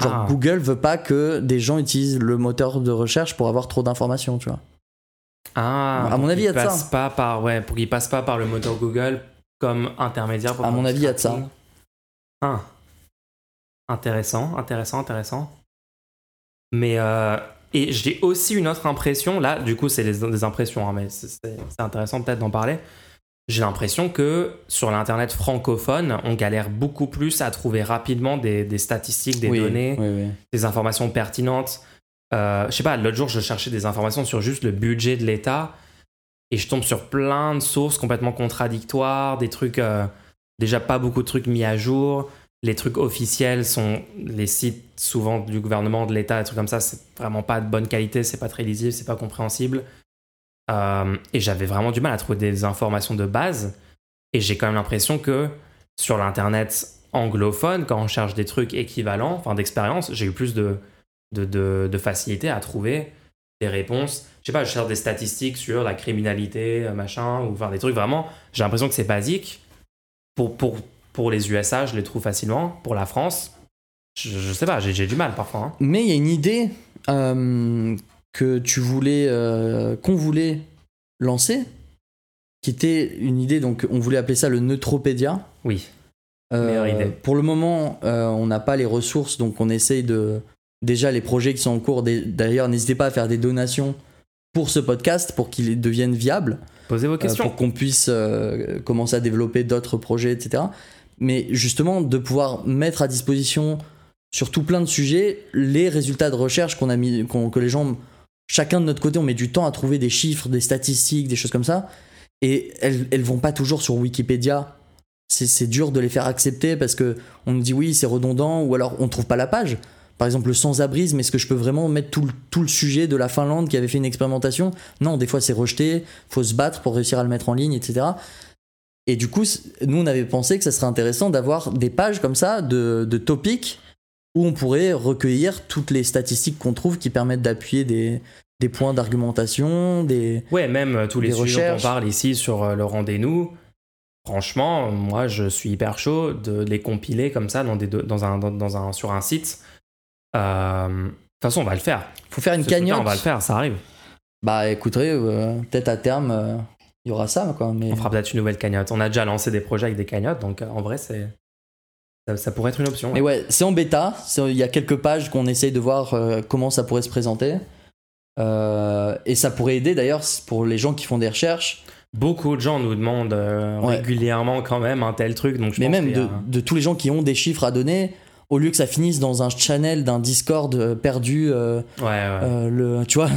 Genre ah. Google veut pas que des gens utilisent le moteur de recherche pour avoir trop d'informations, tu vois. Ah, à mon avis, il y a de ça. Pas par, ouais, pour qu'il passe pas par le moteur Google comme intermédiaire. Pour à mon avis, il y a de ça. Ah. Intéressant, intéressant, intéressant. Mais euh, et j'ai aussi une autre impression. Là, du coup, c'est des impressions, hein, mais c'est, c'est, c'est intéressant peut-être d'en parler. J'ai l'impression que sur l'internet francophone, on galère beaucoup plus à trouver rapidement des, des statistiques, des oui, données, oui, oui. des informations pertinentes. Euh, je sais pas, l'autre jour je cherchais des informations sur juste le budget de l'État et je tombe sur plein de sources complètement contradictoires, des trucs euh, déjà pas beaucoup de trucs mis à jour, les trucs officiels sont les sites souvent du gouvernement, de l'État, des trucs comme ça, c'est vraiment pas de bonne qualité, c'est pas très lisible, c'est pas compréhensible euh, et j'avais vraiment du mal à trouver des informations de base et j'ai quand même l'impression que sur l'internet anglophone, quand on cherche des trucs équivalents, enfin d'expérience, j'ai eu plus de De, de, de facilité à trouver des réponses. Je sais pas, je cherche des statistiques sur la criminalité, machin, ou enfin des trucs vraiment. J'ai l'impression que c'est basique. Pour, pour, pour les U S A, je les trouve facilement. Pour la France, je, je sais pas, j'ai, j'ai du mal parfois. Hein. Mais il y a une idée euh, que tu voulais, euh, qu'on voulait lancer, qui était une idée, donc on voulait appeler ça le Neutropédia. Oui. Euh, meilleure idée. Pour le moment, euh, on n'a pas les ressources, donc on essaye de. Déjà, les projets qui sont en cours, d'ailleurs, n'hésitez pas à faire des donations pour ce podcast, pour qu'il devienne viable. Posez vos questions. Pour qu'on puisse euh, commencer à développer d'autres projets, et cetera. Mais justement, de pouvoir mettre à disposition, sur tout plein de sujets, les résultats de recherche qu'on a mis, qu'on, que les gens, chacun de notre côté, on met du temps à trouver des chiffres, des statistiques, des choses comme ça. Et elles ne vont pas toujours sur Wikipédia. C'est, c'est dur de les faire accepter parce qu'on nous dit oui, c'est redondant, ou alors on ne trouve pas la page. Par exemple, le sans-abrisme, est-ce que je peux vraiment mettre tout le, tout le sujet de la Finlande qui avait fait une expérimentation ? Non, des fois c'est rejeté, faut se battre pour réussir à le mettre en ligne, et cetera. Et du coup, nous on avait pensé que ça serait intéressant d'avoir des pages comme ça, de, de topics, où on pourrait recueillir toutes les statistiques qu'on trouve qui permettent d'appuyer des, des points d'argumentation, des recherches. Ouais, même tous les sujets dont on parle ici sur le Rendez-Nous. Franchement, moi je suis hyper chaud de les compiler comme ça dans des, dans un, dans, dans un, sur un site. De euh, toute façon, on va le faire. Faut faire une Ce cagnotte. Temps, on va le faire, ça arrive. Bah, écoutez, euh, peut-être à terme, il euh, y aura ça, quoi. Mais... on fera peut-être une nouvelle cagnotte. On a déjà lancé des projets avec des cagnottes, donc euh, en vrai, c'est ça, ça pourrait être une option. Mais ouais, ouais c'est en bêta. Il y a quelques pages qu'on essaye de voir euh, comment ça pourrait se présenter. Euh, et ça pourrait aider d'ailleurs pour les gens qui font des recherches. Beaucoup de gens nous demandent euh, ouais. régulièrement quand même un tel truc. Donc je mais pense même de, a... de tous les gens qui ont des chiffres à donner. au lieu que ça finisse dans un channel d'un Discord perdu, euh, ouais, ouais. Euh, le, tu vois.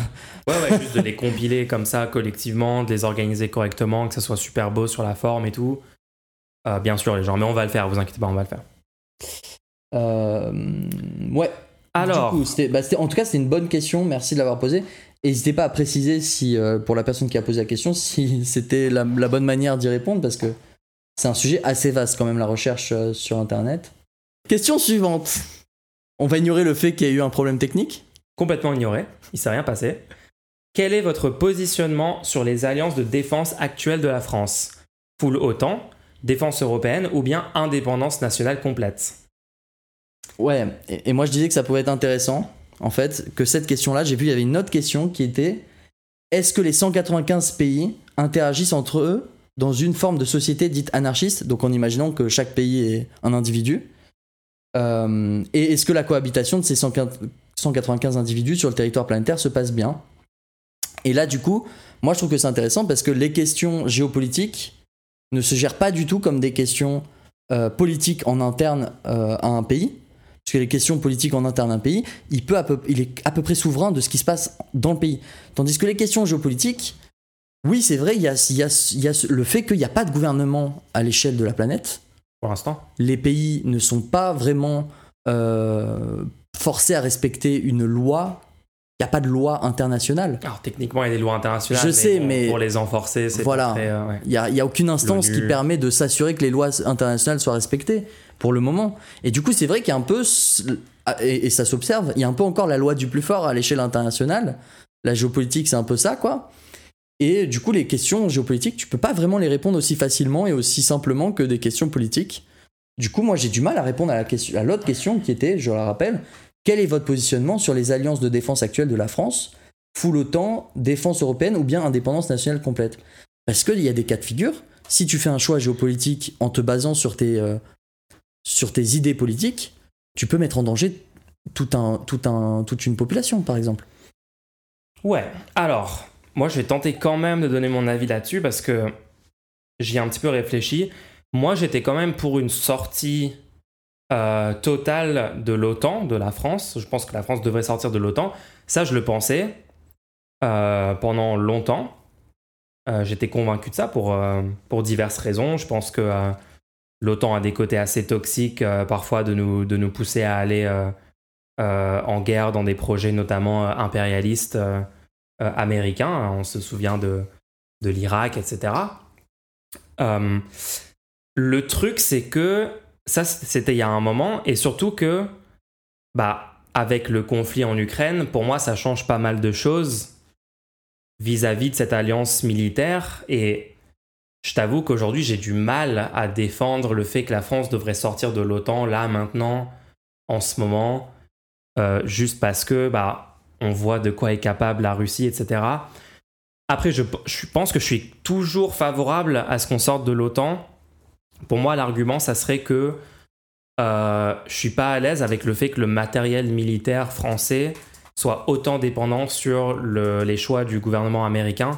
Ouais, ouais, juste de les compiler comme ça collectivement, de les organiser correctement, que ça soit super beau sur la forme et tout. Euh, bien sûr, les gens, mais on va le faire, vous inquiétez pas, on va le faire. Euh, ouais. Alors. Du coup, c'était, bah, c'était, en tout cas, c'était une bonne question, merci de l'avoir posée. N'hésitez pas à préciser si, euh, pour la personne qui a posé la question, si c'était la, la bonne manière d'y répondre, parce que c'est un sujet assez vaste quand même, la recherche euh, sur Internet. Question suivante. On va ignorer le fait qu'il y a eu un problème technique ? Complètement ignoré, il ne s'est rien passé. Quel est votre positionnement sur les alliances de défense actuelles de la France ? Full OTAN, défense européenne ou bien indépendance nationale complète ? Ouais, et, et moi je disais que ça pouvait être intéressant. En fait, que cette question-là, j'ai vu, il y avait une autre question qui était « Est-ce que les cent quatre-vingt-quinze pays interagissent entre eux dans une forme de société dite anarchiste ?» Donc en imaginant que chaque pays est un individu. Euh, et est-ce que la cohabitation de ces cent quatre-vingt-quinze individus sur le territoire planétaire se passe bien ? Et là, du coup, moi je trouve que c'est intéressant parce que les questions géopolitiques ne se gèrent pas du tout comme des questions euh, politiques en interne euh, à un pays. Parce que les questions politiques en interne d'un pays, il, peut à peu, il est à peu près souverain de ce qui se passe dans le pays. Tandis que les questions géopolitiques, oui, c'est vrai, il y a, il y a, il y a le fait qu'il n'y a pas de gouvernement à l'échelle de la planète. Pour l'instant. Les pays ne sont pas vraiment euh, forcés à respecter une loi. Il n'y a pas de loi internationale. Alors techniquement, il y a des lois internationales, Je mais, sais, bon, mais pour les enforcer, c'est voilà, très... Euh, ouais. Il n'y a, il y a aucune instance l'ONU qui permet de s'assurer que les lois internationales soient respectées. Pour le moment. Et du coup, c'est vrai qu'il y a un peu, et ça s'observe, il y a un peu encore la loi du plus fort à l'échelle internationale. La géopolitique, c'est un peu ça, quoi. Et du coup, les questions géopolitiques, tu peux pas vraiment les répondre aussi facilement et aussi simplement que des questions politiques. Du coup, moi, j'ai du mal à répondre à, la question, à l'autre question qui était, je la rappelle, quel est votre positionnement sur les alliances de défense actuelles de la France, full OTAN, défense européenne ou bien indépendance nationale complète ? Parce qu'il y a des cas de figure. Si tu fais un choix géopolitique en te basant sur tes... Euh, sur tes idées politiques, tu peux mettre en danger tout un, tout un, toute une population, par exemple. Ouais, alors, moi je vais tenter quand même de donner mon avis là-dessus parce que j'y ai un petit peu réfléchi. Moi j'étais quand même pour une sortie euh, totale de l'OTAN, de la France. Je pense que la France devrait sortir de l'OTAN. Ça, je le pensais euh, pendant longtemps. Euh, j'étais convaincu de ça pour, euh, pour diverses raisons. Je pense que... Euh, L'OTAN a des côtés assez toxiques, euh, parfois de nous, de nous pousser à aller euh, euh, en guerre dans des projets notamment euh, impérialistes euh, euh, américains. On se souvient de, de l'Irak, et cetera. Euh, le truc, c'est que ça, c'était il y a un moment, et surtout que, bah, avec le conflit en Ukraine, pour moi, ça change pas mal de choses vis-à-vis de cette alliance militaire et... Je t'avoue qu'aujourd'hui, j'ai du mal à défendre le fait que la France devrait sortir de l'OTAN, là, maintenant, en ce moment, euh, juste parce que, bah, on voit de quoi est capable la Russie, et cetera. Après, je, je pense que je suis toujours favorable à ce qu'on sorte de l'OTAN. Pour moi, l'argument, ça serait que euh, je suis pas à l'aise avec le fait que le matériel militaire français soit autant dépendant sur le, les choix du gouvernement américain.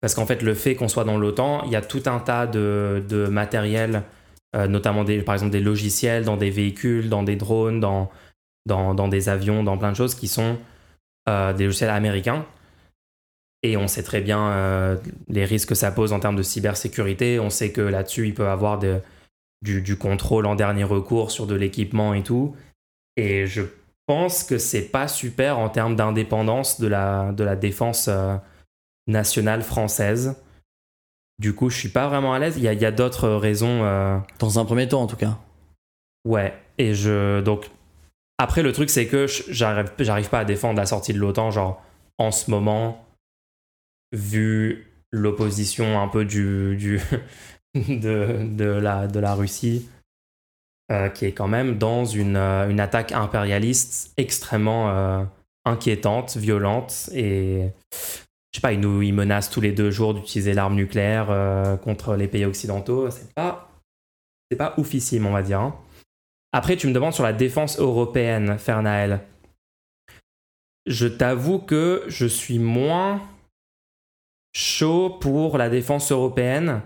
Parce qu'en fait, le fait qu'on soit dans l'OTAN, il y a tout un tas de, de matériel, euh, notamment des, par exemple des logiciels, dans des véhicules, dans des drones, dans, dans, dans des avions, dans plein de choses qui sont euh, des logiciels américains. Et on sait très bien euh, les risques que ça pose en termes de cybersécurité. On sait que là-dessus, il peut y avoir de, du, du contrôle en dernier recours sur de l'équipement et tout. Et je pense que c'est pas super en termes d'indépendance de la, de la défense euh, nationale française. Du coup, je suis pas vraiment à l'aise. Il y a, il y a d'autres raisons. Euh... Dans un premier temps, en tout cas. Ouais. Et je. Donc. Après, le truc, c'est que j'arrive, j'arrive pas à défendre la sortie de l'OTAN, genre, en ce moment, vu l'opposition un peu du. du de, de, la, de la Russie, euh, qui est quand même dans une, une attaque impérialiste extrêmement euh, inquiétante, violente et. Je sais pas, ils nous ils menacent tous les deux jours d'utiliser l'arme nucléaire euh, contre les pays occidentaux. C'est pas, c'est pas oufissime, on va dire. Hein. Après, tu me demandes sur la défense européenne, Fernael. Je t'avoue que je suis moins chaud pour la défense européenne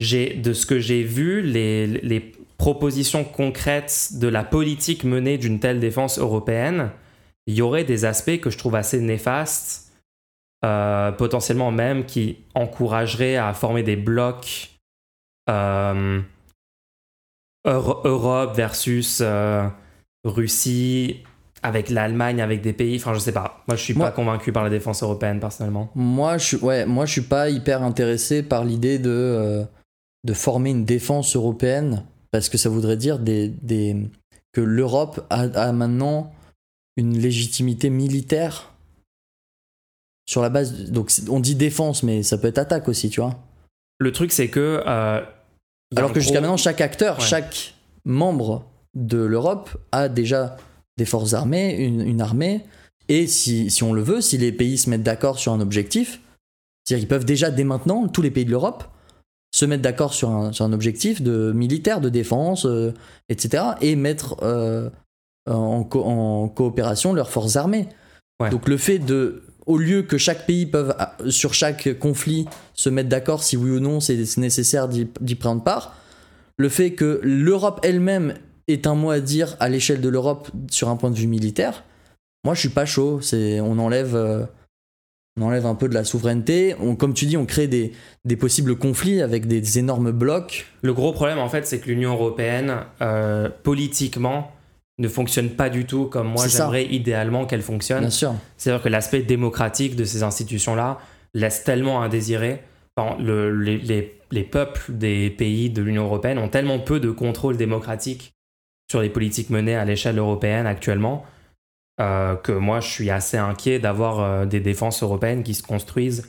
j'ai, de ce que j'ai vu, les, les propositions concrètes de la politique menée d'une telle défense européenne, il y aurait des aspects que je trouve assez néfastes, euh, potentiellement même qui encourageraient à former des blocs euh, Europe versus euh, Russie, avec l'Allemagne, avec des pays, enfin je sais pas. Moi je suis moi, pas convaincu par la défense européenne personnellement. Moi je suis, ouais, moi je suis pas hyper intéressé par l'idée de euh, de former une défense européenne, parce que ça voudrait dire des des que l'Europe a, a maintenant une légitimité militaire sur la base de, donc on dit défense mais ça peut être attaque aussi, tu vois. Le truc c'est que euh, alors que jusqu'à gros... maintenant chaque acteur, ouais. chaque membre de l'Europe a déjà des forces armées, une, une armée, et si, si on le veut, si les pays se mettent d'accord sur un objectif, c'est-à-dire qu'ils peuvent déjà dès maintenant, tous les pays de l'Europe, se mettre d'accord sur un, sur un objectif de militaire, de défense, euh, et cetera, et mettre euh, en, co- en coopération leurs forces armées. Ouais. Donc le fait de, au lieu que chaque pays peut, sur chaque conflit, se mettre d'accord si oui ou non c'est, c'est nécessaire d'y, d'y prendre part, le fait que l'Europe elle-même est un mot à dire à l'échelle de l'Europe sur un point de vue militaire, moi je suis pas chaud. C'est, on, enlève, euh, on enlève un peu de la souveraineté, on, comme tu dis on crée des, des possibles conflits avec des, des énormes blocs. Le gros problème en fait c'est que l'Union Européenne euh, politiquement ne fonctionne pas du tout comme moi c'est j'aimerais ça. Idéalement qu'elle fonctionne. Bien sûr. C'est-à-dire que l'aspect démocratique de ces institutions-là laisse tellement indésiré. Enfin, le, les, les, les peuples des pays de l'Union Européenne ont tellement peu de contrôle démocratique sur les politiques menées à l'échelle européenne actuellement, euh, que moi je suis assez inquiet d'avoir euh, des défenses européennes qui se construisent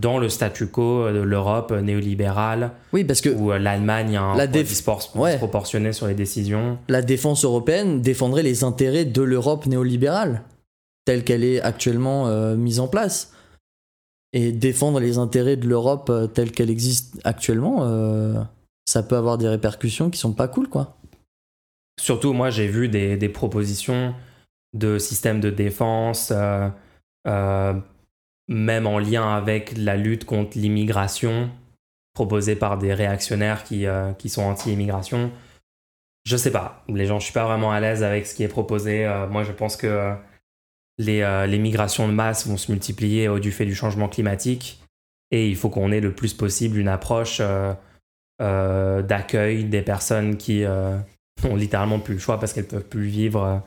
dans le statu quo de l'Europe néolibérale, oui, parce que où euh, l'Allemagne a un poids déf... ouais. disproportionné sur les décisions. La défense européenne défendrait les intérêts de l'Europe néolibérale, telle qu'elle est actuellement euh, mise en place. Et défendre les intérêts de l'Europe euh, telle qu'elle existe actuellement, euh, ça peut avoir des répercussions qui sont pas cool, quoi. Surtout, moi, j'ai vu des, des propositions de systèmes de défense, euh, euh, même en lien avec la lutte contre l'immigration, proposées par des réactionnaires qui, euh, qui sont anti-immigration. Je sais pas, les gens, je suis pas vraiment à l'aise avec ce qui est proposé. Euh, moi, je pense que euh, les, euh, les migrations de masse vont se multiplier euh, du fait du changement climatique, et il faut qu'on ait le plus possible une approche euh, euh, d'accueil des personnes qui... Euh, n'ont littéralement plus le choix parce qu'elles ne peuvent plus vivre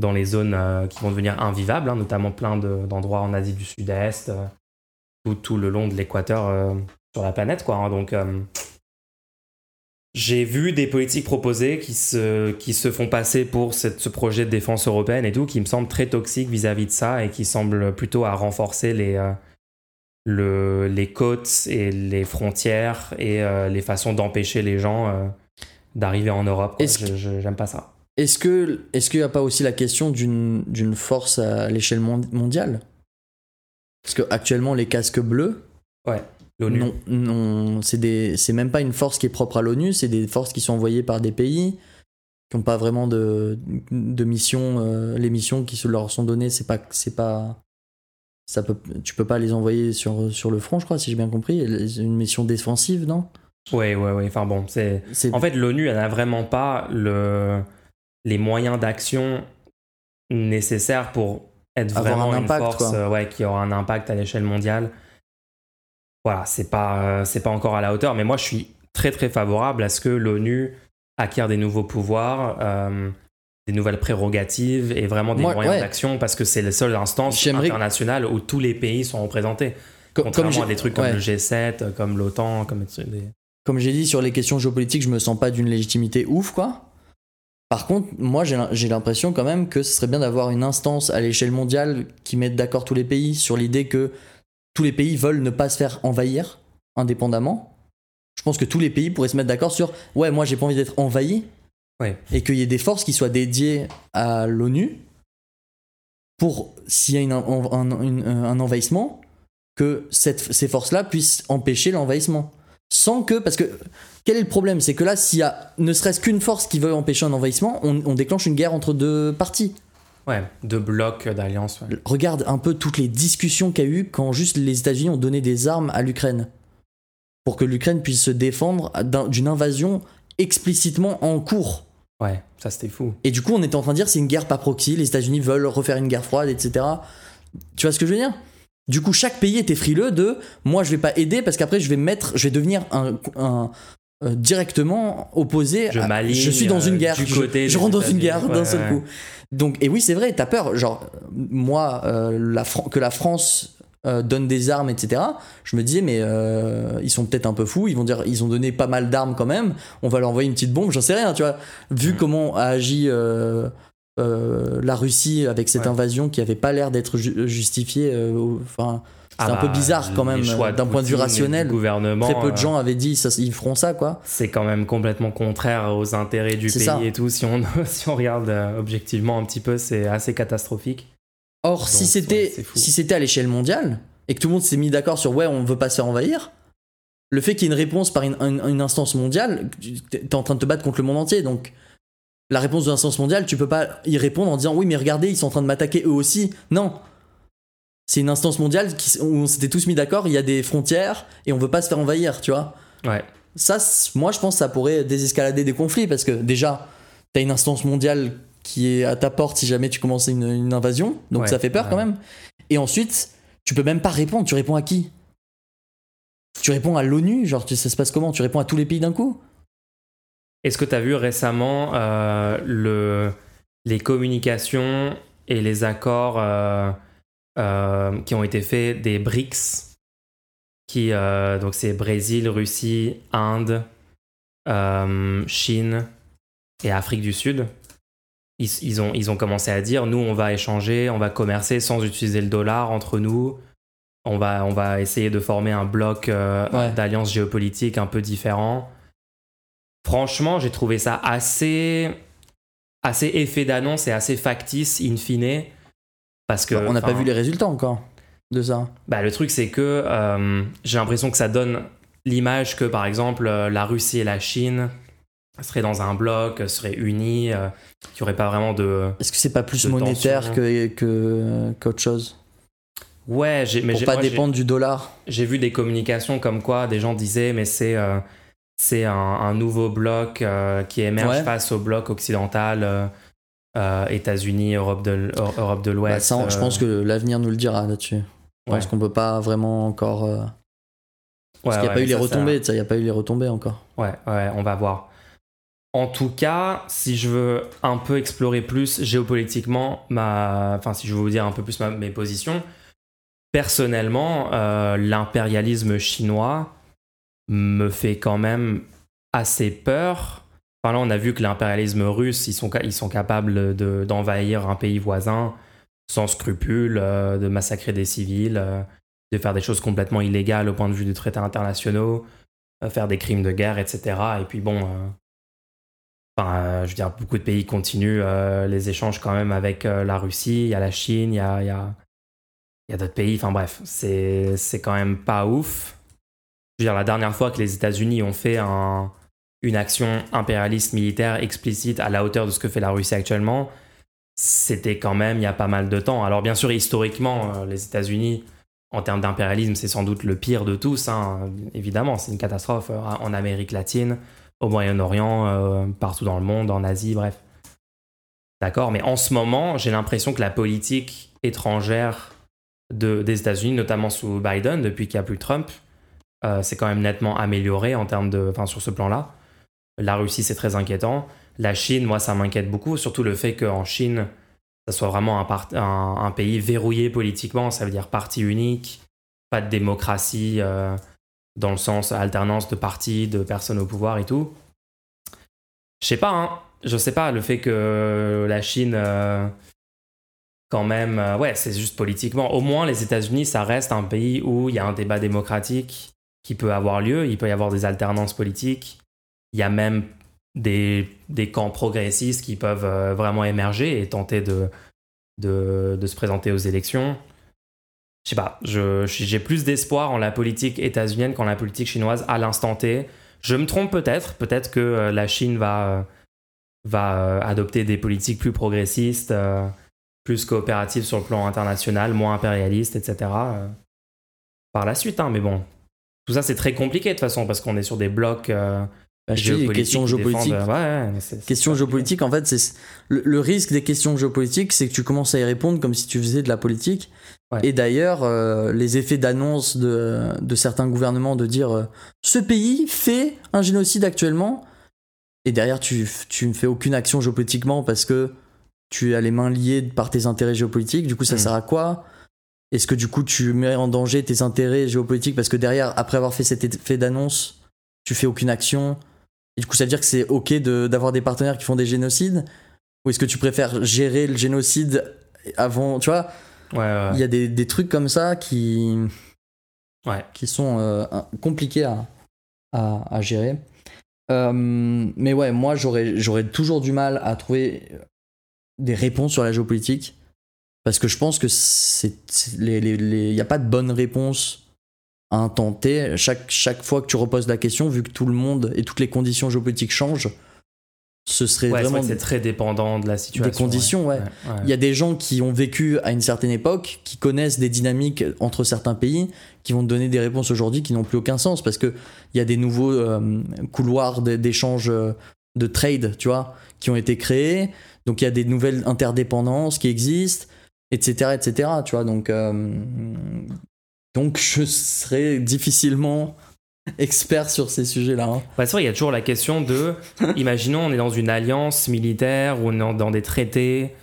dans les zones qui vont devenir invivables, hein, notamment plein de, d'endroits en Asie du Sud-Est, euh, tout, tout le long de l'équateur euh, sur la planète, quoi, hein. Donc, euh, j'ai vu des politiques proposées qui se, qui se font passer pour cette, ce projet de défense européenne et tout, qui me semble très toxique vis-à-vis de ça et qui semble plutôt à renforcer les, euh, le, les côtes et les frontières et euh, les façons d'empêcher les gens... Euh, d'arriver en Europe, quoi. Je, je, j'aime pas ça. Est-ce que, est-ce qu'il n'y a pas aussi la question d'une, d'une force à l'échelle mondiale ? Parce qu'actuellement, les casques bleus, ouais, l'ONU. Non, non, c'est, des, c'est même pas une force qui est propre à l'ONU, c'est des forces qui sont envoyées par des pays qui n'ont pas vraiment de, de mission. Euh, les missions qui leur sont données, c'est pas, c'est pas, ça peut, tu peux pas les envoyer sur, sur le front, je crois, si j'ai bien compris. Une mission défensive, non ? Oui, oui, oui. Enfin bon, c'est... c'est... En fait, l'ONU, elle n'a vraiment pas le... les moyens d'action nécessaires pour être avoir vraiment un impact, une force euh, ouais, qui aura un impact à l'échelle mondiale. Voilà, c'est pas, euh, c'est pas encore à la hauteur. Mais moi, je suis très, très favorable à ce que l'ONU acquiert des nouveaux pouvoirs, euh, des nouvelles prérogatives et vraiment des moi, moyens ouais. d'action, parce que c'est la seule instance J'aimerais... internationale où tous les pays sont représentés. Com- contrairement comme à des trucs comme ouais. le G sept, comme l'OTAN, comme des... Comme j'ai dit, sur les questions géopolitiques, je me sens pas d'une légitimité ouf, quoi. Par contre, moi, j'ai l'impression quand même que ce serait bien d'avoir une instance à l'échelle mondiale qui mette d'accord tous les pays sur l'idée que tous les pays veulent ne pas se faire envahir indépendamment. Je pense que tous les pays pourraient se mettre d'accord sur « Ouais, moi, j'ai pas envie d'être envahi. Ouais. » Et qu'il y ait des forces qui soient dédiées à l'ONU pour, s'il y a une, un, une, un envahissement, que cette, ces forces-là puissent empêcher l'envahissement. Sans que, parce que quel est le problème ? C'est que là, s'il y a ne serait-ce qu'une force qui veut empêcher un envahissement, on, on déclenche une guerre entre deux parties. Ouais, deux blocs d'alliance. Ouais. Regarde un peu toutes les discussions qu'il y a eu quand juste les États-Unis ont donné des armes à l'Ukraine. pour que l'Ukraine puisse se défendre d'un, d'une invasion explicitement en cours. Ouais, ça c'était fou. Et du coup, on était en train de dire c'est une guerre par proxy, les États-Unis veulent refaire une guerre froide, et cetera. Tu vois ce que je veux dire ? Du coup, chaque pays était frileux de moi, je vais pas aider parce qu'après, je vais mettre, je vais devenir un, un euh, directement opposé. Je m'aligne. Je suis dans une guerre. Du côté je je rentre dans une guerre ouais. d'un seul coup. Donc, et oui, c'est vrai, t'as peur. Genre, moi, euh, la Fran- que la France euh, donne des armes, et cetera. Je me disais, mais euh, ils sont peut-être un peu fous. Ils vont dire, ils ont donné pas mal d'armes quand même. On va leur envoyer une petite bombe. J'en sais rien, tu vois. Vu mmh. comment a agi. Euh, Euh, la Russie avec cette ouais. invasion qui avait pas l'air d'être ju- justifiée, euh, enfin c'est ah un bah, peu bizarre quand même d'un Poutine point de vue rationnel. Très peu de gens avaient dit ça, ils feront ça quoi. C'est quand même complètement contraire aux intérêts du c'est pays ça. Et tout. Si on si on regarde euh, objectivement un petit peu, c'est assez catastrophique. Or donc, si c'était ouais, si c'était à l'échelle mondiale et que tout le monde s'est mis d'accord sur ouais on veut pas se faire envahir. Le fait qu'il y ait une réponse par une, une, une instance mondiale, t'es en train de te battre contre le monde entier donc. La réponse de l'instance mondiale, tu peux pas y répondre en disant oui, mais regardez, ils sont en train de m'attaquer eux aussi. Non, c'est une instance mondiale qui, où on s'était tous mis d'accord. Il y a des frontières et on veut pas se faire envahir, tu vois. Ouais. Ça, moi, je pense que ça pourrait désescalader des conflits parce que déjà, t'as une instance mondiale qui est à ta porte si jamais tu commences une, une invasion, donc ouais, ça fait peur ouais. quand même. Et ensuite, tu peux même pas répondre. Tu réponds à qui ? Tu réponds à l'ONU, genre ça se passe comment ? Tu réponds à tous les pays d'un coup ? Est-ce que tu as vu récemment euh, le, les communications et les accords euh, euh, qui ont été faits des BRICS qui, euh, donc c'est Brésil, Russie, Inde, euh, Chine et Afrique du Sud. Ils, ils, ont, ils ont commencé à dire, nous, on va échanger, on va commercer sans utiliser le dollar entre nous. On va, on va essayer de former un bloc euh, ouais. d'alliance géopolitique un peu différent. Franchement, j'ai trouvé ça assez, assez effet d'annonce et assez factice, in fine. Parce que, on n'a pas vu les résultats encore de ça. Bah, le truc, c'est que euh, j'ai l'impression que ça donne l'image que, par exemple, la Russie et la Chine seraient dans un bloc, seraient unis, euh, qu'il n'y aurait pas vraiment de. Est-ce que ce n'est pas plus monétaire que, que, qu'autre chose ? Ouais, j'ai, mais pour j'ai, pas moi, dépendre j'ai, du dollar. J'ai vu des communications comme quoi des gens disaient, mais c'est. Euh, C'est un, un nouveau bloc euh, qui émerge ouais. face au bloc occidental, euh, euh, États-Unis, Europe de, Europe de l'Ouest. Bah ça, euh... Je pense que l'avenir nous le dira là-dessus. Je ouais. pense qu'on peut pas vraiment encore. Euh... Parce ouais, qu'il n'y a ouais, pas eu les ça, retombées, ça, il n'y a pas eu les retombées encore. Ouais, ouais, on va voir. En tout cas, si je veux un peu explorer plus géopolitiquement, ma... enfin, si je veux vous dire un peu plus ma... mes positions, personnellement, euh, l'impérialisme chinois me fait quand même assez peur. Enfin là, on a vu que l'impérialisme russe, ils sont, ils sont capables de, d'envahir un pays voisin sans scrupule, euh, de massacrer des civils, euh, de faire des choses complètement illégales au point de vue des traités internationaux, euh, faire des crimes de guerre, et cetera. Et puis bon, euh, enfin, euh, je veux dire, beaucoup de pays continuent euh, les échanges quand même avec euh, la Russie, il y a la Chine, il y a, il y a, il y a d'autres pays. Enfin bref, c'est, c'est quand même pas ouf. Je veux dire, la dernière fois que les États-Unis ont fait un, une action impérialiste militaire explicite à la hauteur de ce que fait la Russie actuellement, c'était quand même il y a pas mal de temps. Alors bien sûr, historiquement, les États-Unis, en termes d'impérialisme, c'est sans doute le pire de tous. Hein. Évidemment, c'est une catastrophe en Amérique latine, au Moyen-Orient, euh, partout dans le monde, en Asie, bref. D'accord, mais en ce moment, j'ai l'impression que la politique étrangère de, des États-Unis, notamment sous Biden, depuis qu'il n'y a plus Trump, Euh, c'est quand même nettement amélioré en termes de, enfin, sur ce plan-là. La Russie, c'est très inquiétant. La Chine, moi, ça m'inquiète beaucoup. Surtout le fait qu'en Chine, ça soit vraiment un, part... un, un pays verrouillé politiquement. Ça veut dire parti unique, pas de démocratie euh, dans le sens alternance de partis, de personnes au pouvoir et tout. Je sais pas, hein. Je sais pas, le fait que la Chine... Euh... Quand même, euh, ouais, c'est juste politiquement. Au moins, les États-Unis, ça reste un pays où il y a un débat démocratique qui peut avoir lieu. Il peut y avoir des alternances politiques. Il y a même des, des camps progressistes qui peuvent euh, vraiment émerger et tenter de, de, de se présenter aux élections. Je sais pas, je, j'ai plus d'espoir en la politique états-unienne qu'en la politique chinoise à l'instant T. Je me trompe peut-être. Peut-être que euh, la Chine va, euh, va euh, adopter des politiques plus progressistes. Euh, plus coopérative sur le plan international, moins impérialiste, et cetera. Euh, par la suite, hein, mais bon, Tout ça, c'est très compliqué de toute façon, parce qu'on est sur des blocs euh, bah, géopolitiques. Questions géopolitiques. Défendent... Ouais, c'est, c'est questions géopolitiques, en fait, c'est... Le, le risque des questions géopolitiques, c'est que tu commences à y répondre comme si tu faisais de la politique. Ouais. Et d'ailleurs, euh, les effets d'annonce de, de certains gouvernements de dire euh, « ce pays fait un génocide actuellement », et derrière, tu, tu ne fais aucune action géopolitiquement parce que tu as les mains liées par tes intérêts géopolitiques. Du coup, ça mmh. sert à quoi ? Est-ce que du coup, tu mets en danger tes intérêts géopolitiques parce que derrière, après avoir fait cet effet d'annonce, tu fais aucune action ? Et du coup, ça veut dire que c'est OK de, d'avoir des partenaires qui font des génocides ? Ou est-ce que tu préfères gérer le génocide avant ? Tu vois ? Ouais, ouais. Il y a des, des trucs comme ça qui, ouais. qui sont euh, compliqués à, à, à gérer. Euh, mais ouais, moi j'aurais, j'aurais toujours du mal à trouver des réponses sur la géopolitique parce que je pense que c'est, c'est les, les, les, y a pas de bonne réponse à intenter. Chaque, chaque fois que tu reposes la question, vu que tout le monde et toutes les conditions géopolitiques changent, ce serait ouais, vraiment c'est, vrai c'est très dépendant de la situation, des conditions. Ouais. Ouais. Ouais, ouais. Il y a des gens qui ont vécu à une certaine époque, qui connaissent des dynamiques entre certains pays, qui vont te donner des réponses aujourd'hui qui n'ont plus aucun sens parce que il y a des nouveaux euh, couloirs d'échange de trade, tu vois, qui ont été créés. Donc il y a des nouvelles interdépendances qui existent, et cetera, et cetera. Tu vois, donc euh, donc je serais difficilement expert sur ces sujets-là. Hein. Bah, c'est vrai, il y a toujours la question de imaginons on est dans une alliance militaire ou dans, dans des traités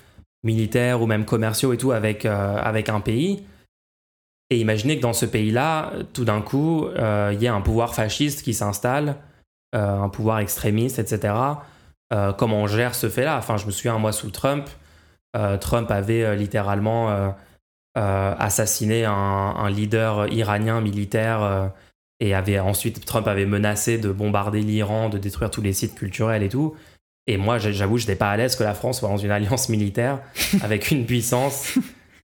militaires ou même commerciaux et tout avec, euh, avec un pays, et imaginez que dans ce pays-là, tout d'un coup, il euh, y a un pouvoir fasciste qui s'installe, euh, un pouvoir extrémiste, et cetera. Euh, comment on gère ce fait-là ? Enfin, je me souviens, moi, sous Trump, euh, Trump avait euh, littéralement euh, euh, assassiné un, un leader iranien militaire euh, et avait, ensuite Trump avait menacé de bombarder l'Iran, de détruire tous les sites culturels et tout. Et moi, j'avoue, je n'étais pas à l'aise que la France soit dans une alliance militaire avec une puissance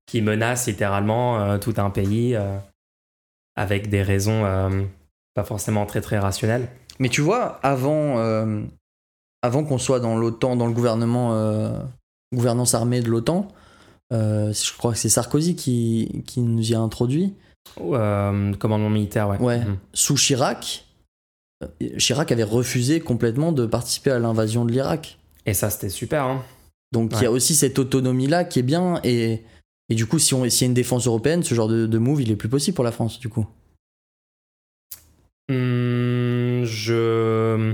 qui menace littéralement euh, tout un pays euh, avec des raisons euh, pas forcément très très rationnelles. Mais tu vois, avant, euh, avant qu'on soit dans l'OTAN, dans le gouvernement, euh, gouvernance armée de l'OTAN, euh, je crois que c'est Sarkozy qui, qui nous y a introduit. Euh, commandement militaire, ouais. ouais. Mmh. Sous Chirac, Chirac avait refusé complètement de participer à l'invasion de l'Irak. Et ça, c'était super. Hein. Donc, il ouais. y a aussi cette autonomie-là qui est bien. Et, et du coup, si on, s'il y a une défense européenne, ce genre de, de move, il est plus possible pour la France, du coup. Mmh, je.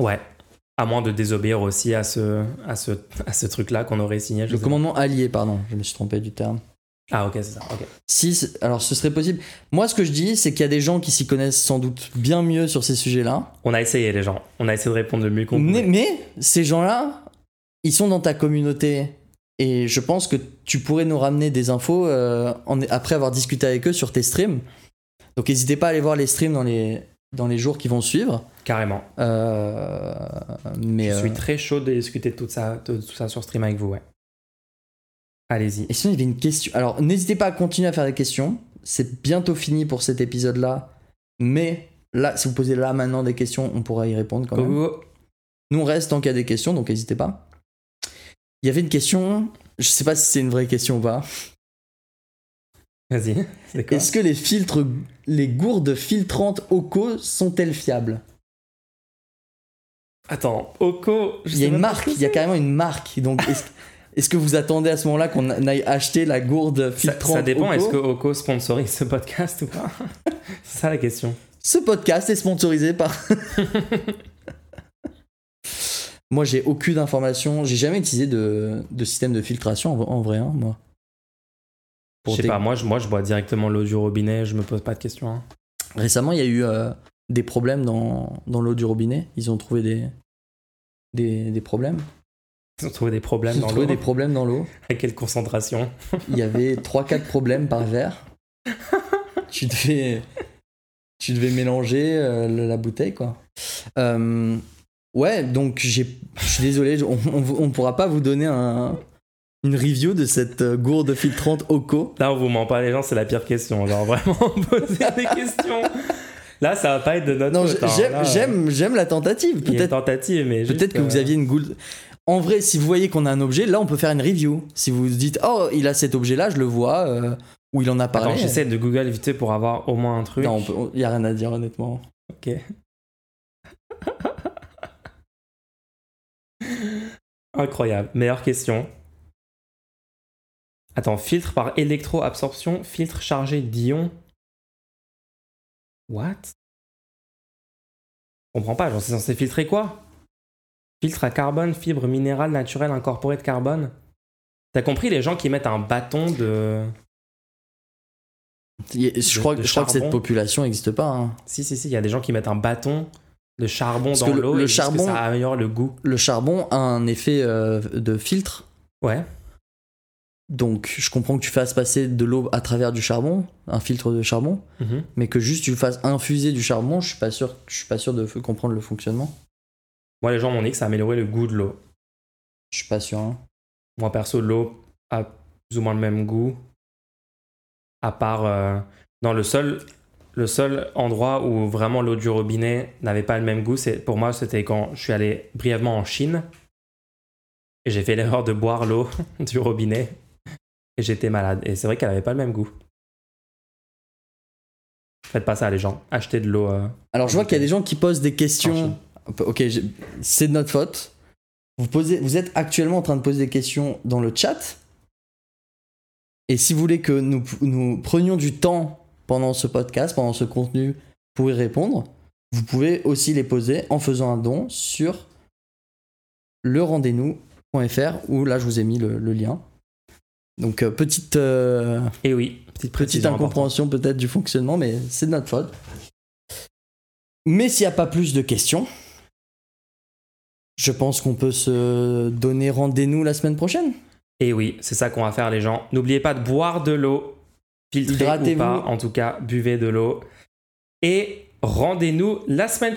Ouais. À moins de désobéir aussi à ce, à ce, à ce truc-là qu'on aurait signé. Le commandement pas. allié, pardon. Je me suis trompé du terme. Ah ok, c'est ça. Okay. Si, alors ce serait possible. Moi, ce que je dis, c'est qu'il y a des gens qui s'y connaissent sans doute bien mieux sur ces sujets-là. On a essayé, les gens. On a essayé de répondre le mieux qu'on pouvait. Mais, mais ces gens-là, ils sont dans ta communauté. Et je pense que tu pourrais nous ramener des infos euh, en, après avoir discuté avec eux sur tes streams. Donc n'hésitez pas à aller voir les streams dans les, dans les jours qui vont suivre. Carrément. Euh, mais, je suis euh... très chaud de discuter de tout ça, de tout ça sur stream avec vous, ouais. Allez-y. Et sinon, il y avait une question. Alors, n'hésitez pas à continuer à faire des questions. C'est bientôt fini pour cet épisode-là. Mais là, si vous posez là maintenant des questions, on pourra y répondre quand même. Oh. Nous, on reste tant qu'il y a des questions, donc n'hésitez pas. Il y avait une question. Je sais pas si c'est une vraie question ou pas. Vas-y. C'est quoi ? Est-ce que les filtres, les gourdes filtrantes Oko sont-elles fiables ? Attends, Oko. Il y a une marque. Il y a carrément une marque. Donc. Est-ce... Est-ce que vous attendez à ce moment-là qu'on aille acheter la gourde filtrante ? Ça, ça dépend, Oko ? Est-ce que Oko sponsorise ce podcast ou pas ? C'est ça la question. Ce podcast est sponsorisé par... Moi, j'ai aucune information. J'ai jamais utilisé de, de système de filtration en, en vrai, hein, moi. Je sais tes... pas, moi je, moi je bois directement l'eau du robinet, je me pose pas de questions. Hein. Récemment, il y a eu euh, des problèmes dans, dans l'eau du robinet. Ils ont trouvé des, des, des problèmes. Ils ont trouvé des problèmes Ils ont dans trouvé l'eau. des problèmes dans l'eau. À quelle concentration ? Il y avait trois quatre problèmes par verre. Tu devais, tu devais mélanger euh, la bouteille, quoi. Euh, ouais, donc j'ai, je suis désolé, on ne pourra pas vous donner un, une review de cette gourde filtrante Oko. Là, on vous ment pas, les gens, c'est la pire question. Genre, vraiment, poser des questions. Là, ça va pas être de notre non, temps. J'aime, Là, j'aime, j'aime la tentative. Peut-être, il y a une tentative, mais juste, peut-être que euh... vous aviez une gourde... En vrai, si vous voyez qu'on a un objet, là, on peut faire une review. Si vous dites, oh, il a cet objet-là, je le vois, euh, où il en a parlé. Attends, j'essaie de Google vite pour avoir au moins un truc. Non, il n'y a rien à dire honnêtement. Ok. Incroyable. Meilleure question. Attends, filtre par électroabsorption, filtre chargé d'ions. What? Je comprends pas, genre c'est censé filtrer quoi? Filtre à carbone, fibre minérale naturelle incorporée de carbone. T'as compris les gens qui mettent un bâton de... Je, de, crois, de je crois que cette population n'existe pas. Hein. Si, si, si, il y a des gens qui mettent un bâton de charbon Parce dans l'eau le, le et charbon, que ça améliore le goût. Le charbon a un effet euh, de filtre. Ouais. Donc, je comprends que tu fasses passer de l'eau à travers du charbon, un filtre de charbon, mm-hmm. mais que juste tu fasses infuser du charbon, je suis pas sûr, je suis pas sûr de comprendre le fonctionnement. Moi, les gens m'ont dit que ça améliorait le goût de l'eau. Je suis pas sûr. Hein. Moi, perso, l'eau a plus ou moins le même goût. À part euh, dans le seul, le seul endroit où vraiment l'eau du robinet n'avait pas le même goût, c'est, pour moi, c'était quand je suis allé brièvement en Chine et j'ai fait l'erreur de boire l'eau du robinet. Et j'étais malade. Et c'est vrai qu'elle n'avait pas le même goût. Faites pas ça, les gens. Achetez de l'eau. Euh, Alors, je vois qu'il y a des gens qui posent des questions. Ok, j'ai... c'est de notre faute. Vous, posez... vous êtes actuellement en train de poser des questions dans le chat. Et si vous voulez que nous, nous prenions du temps pendant ce podcast, pendant ce contenu, pour y répondre, vous pouvez aussi les poser en faisant un don sur le rendez-nous point f r où là, je vous ai mis le, le lien. Donc euh, petite, euh, et oui, petite, petite incompréhension important. peut-être du fonctionnement, mais c'est de notre faute. Mais s'il n'y a pas plus de questions, je pense qu'on peut se donner rendez-nous la semaine prochaine. Et oui, c'est ça qu'on va faire les gens. N'oubliez pas de boire de l'eau, filtrez ou pas, en tout cas buvez de l'eau. Et rendez-nous la semaine prochaine.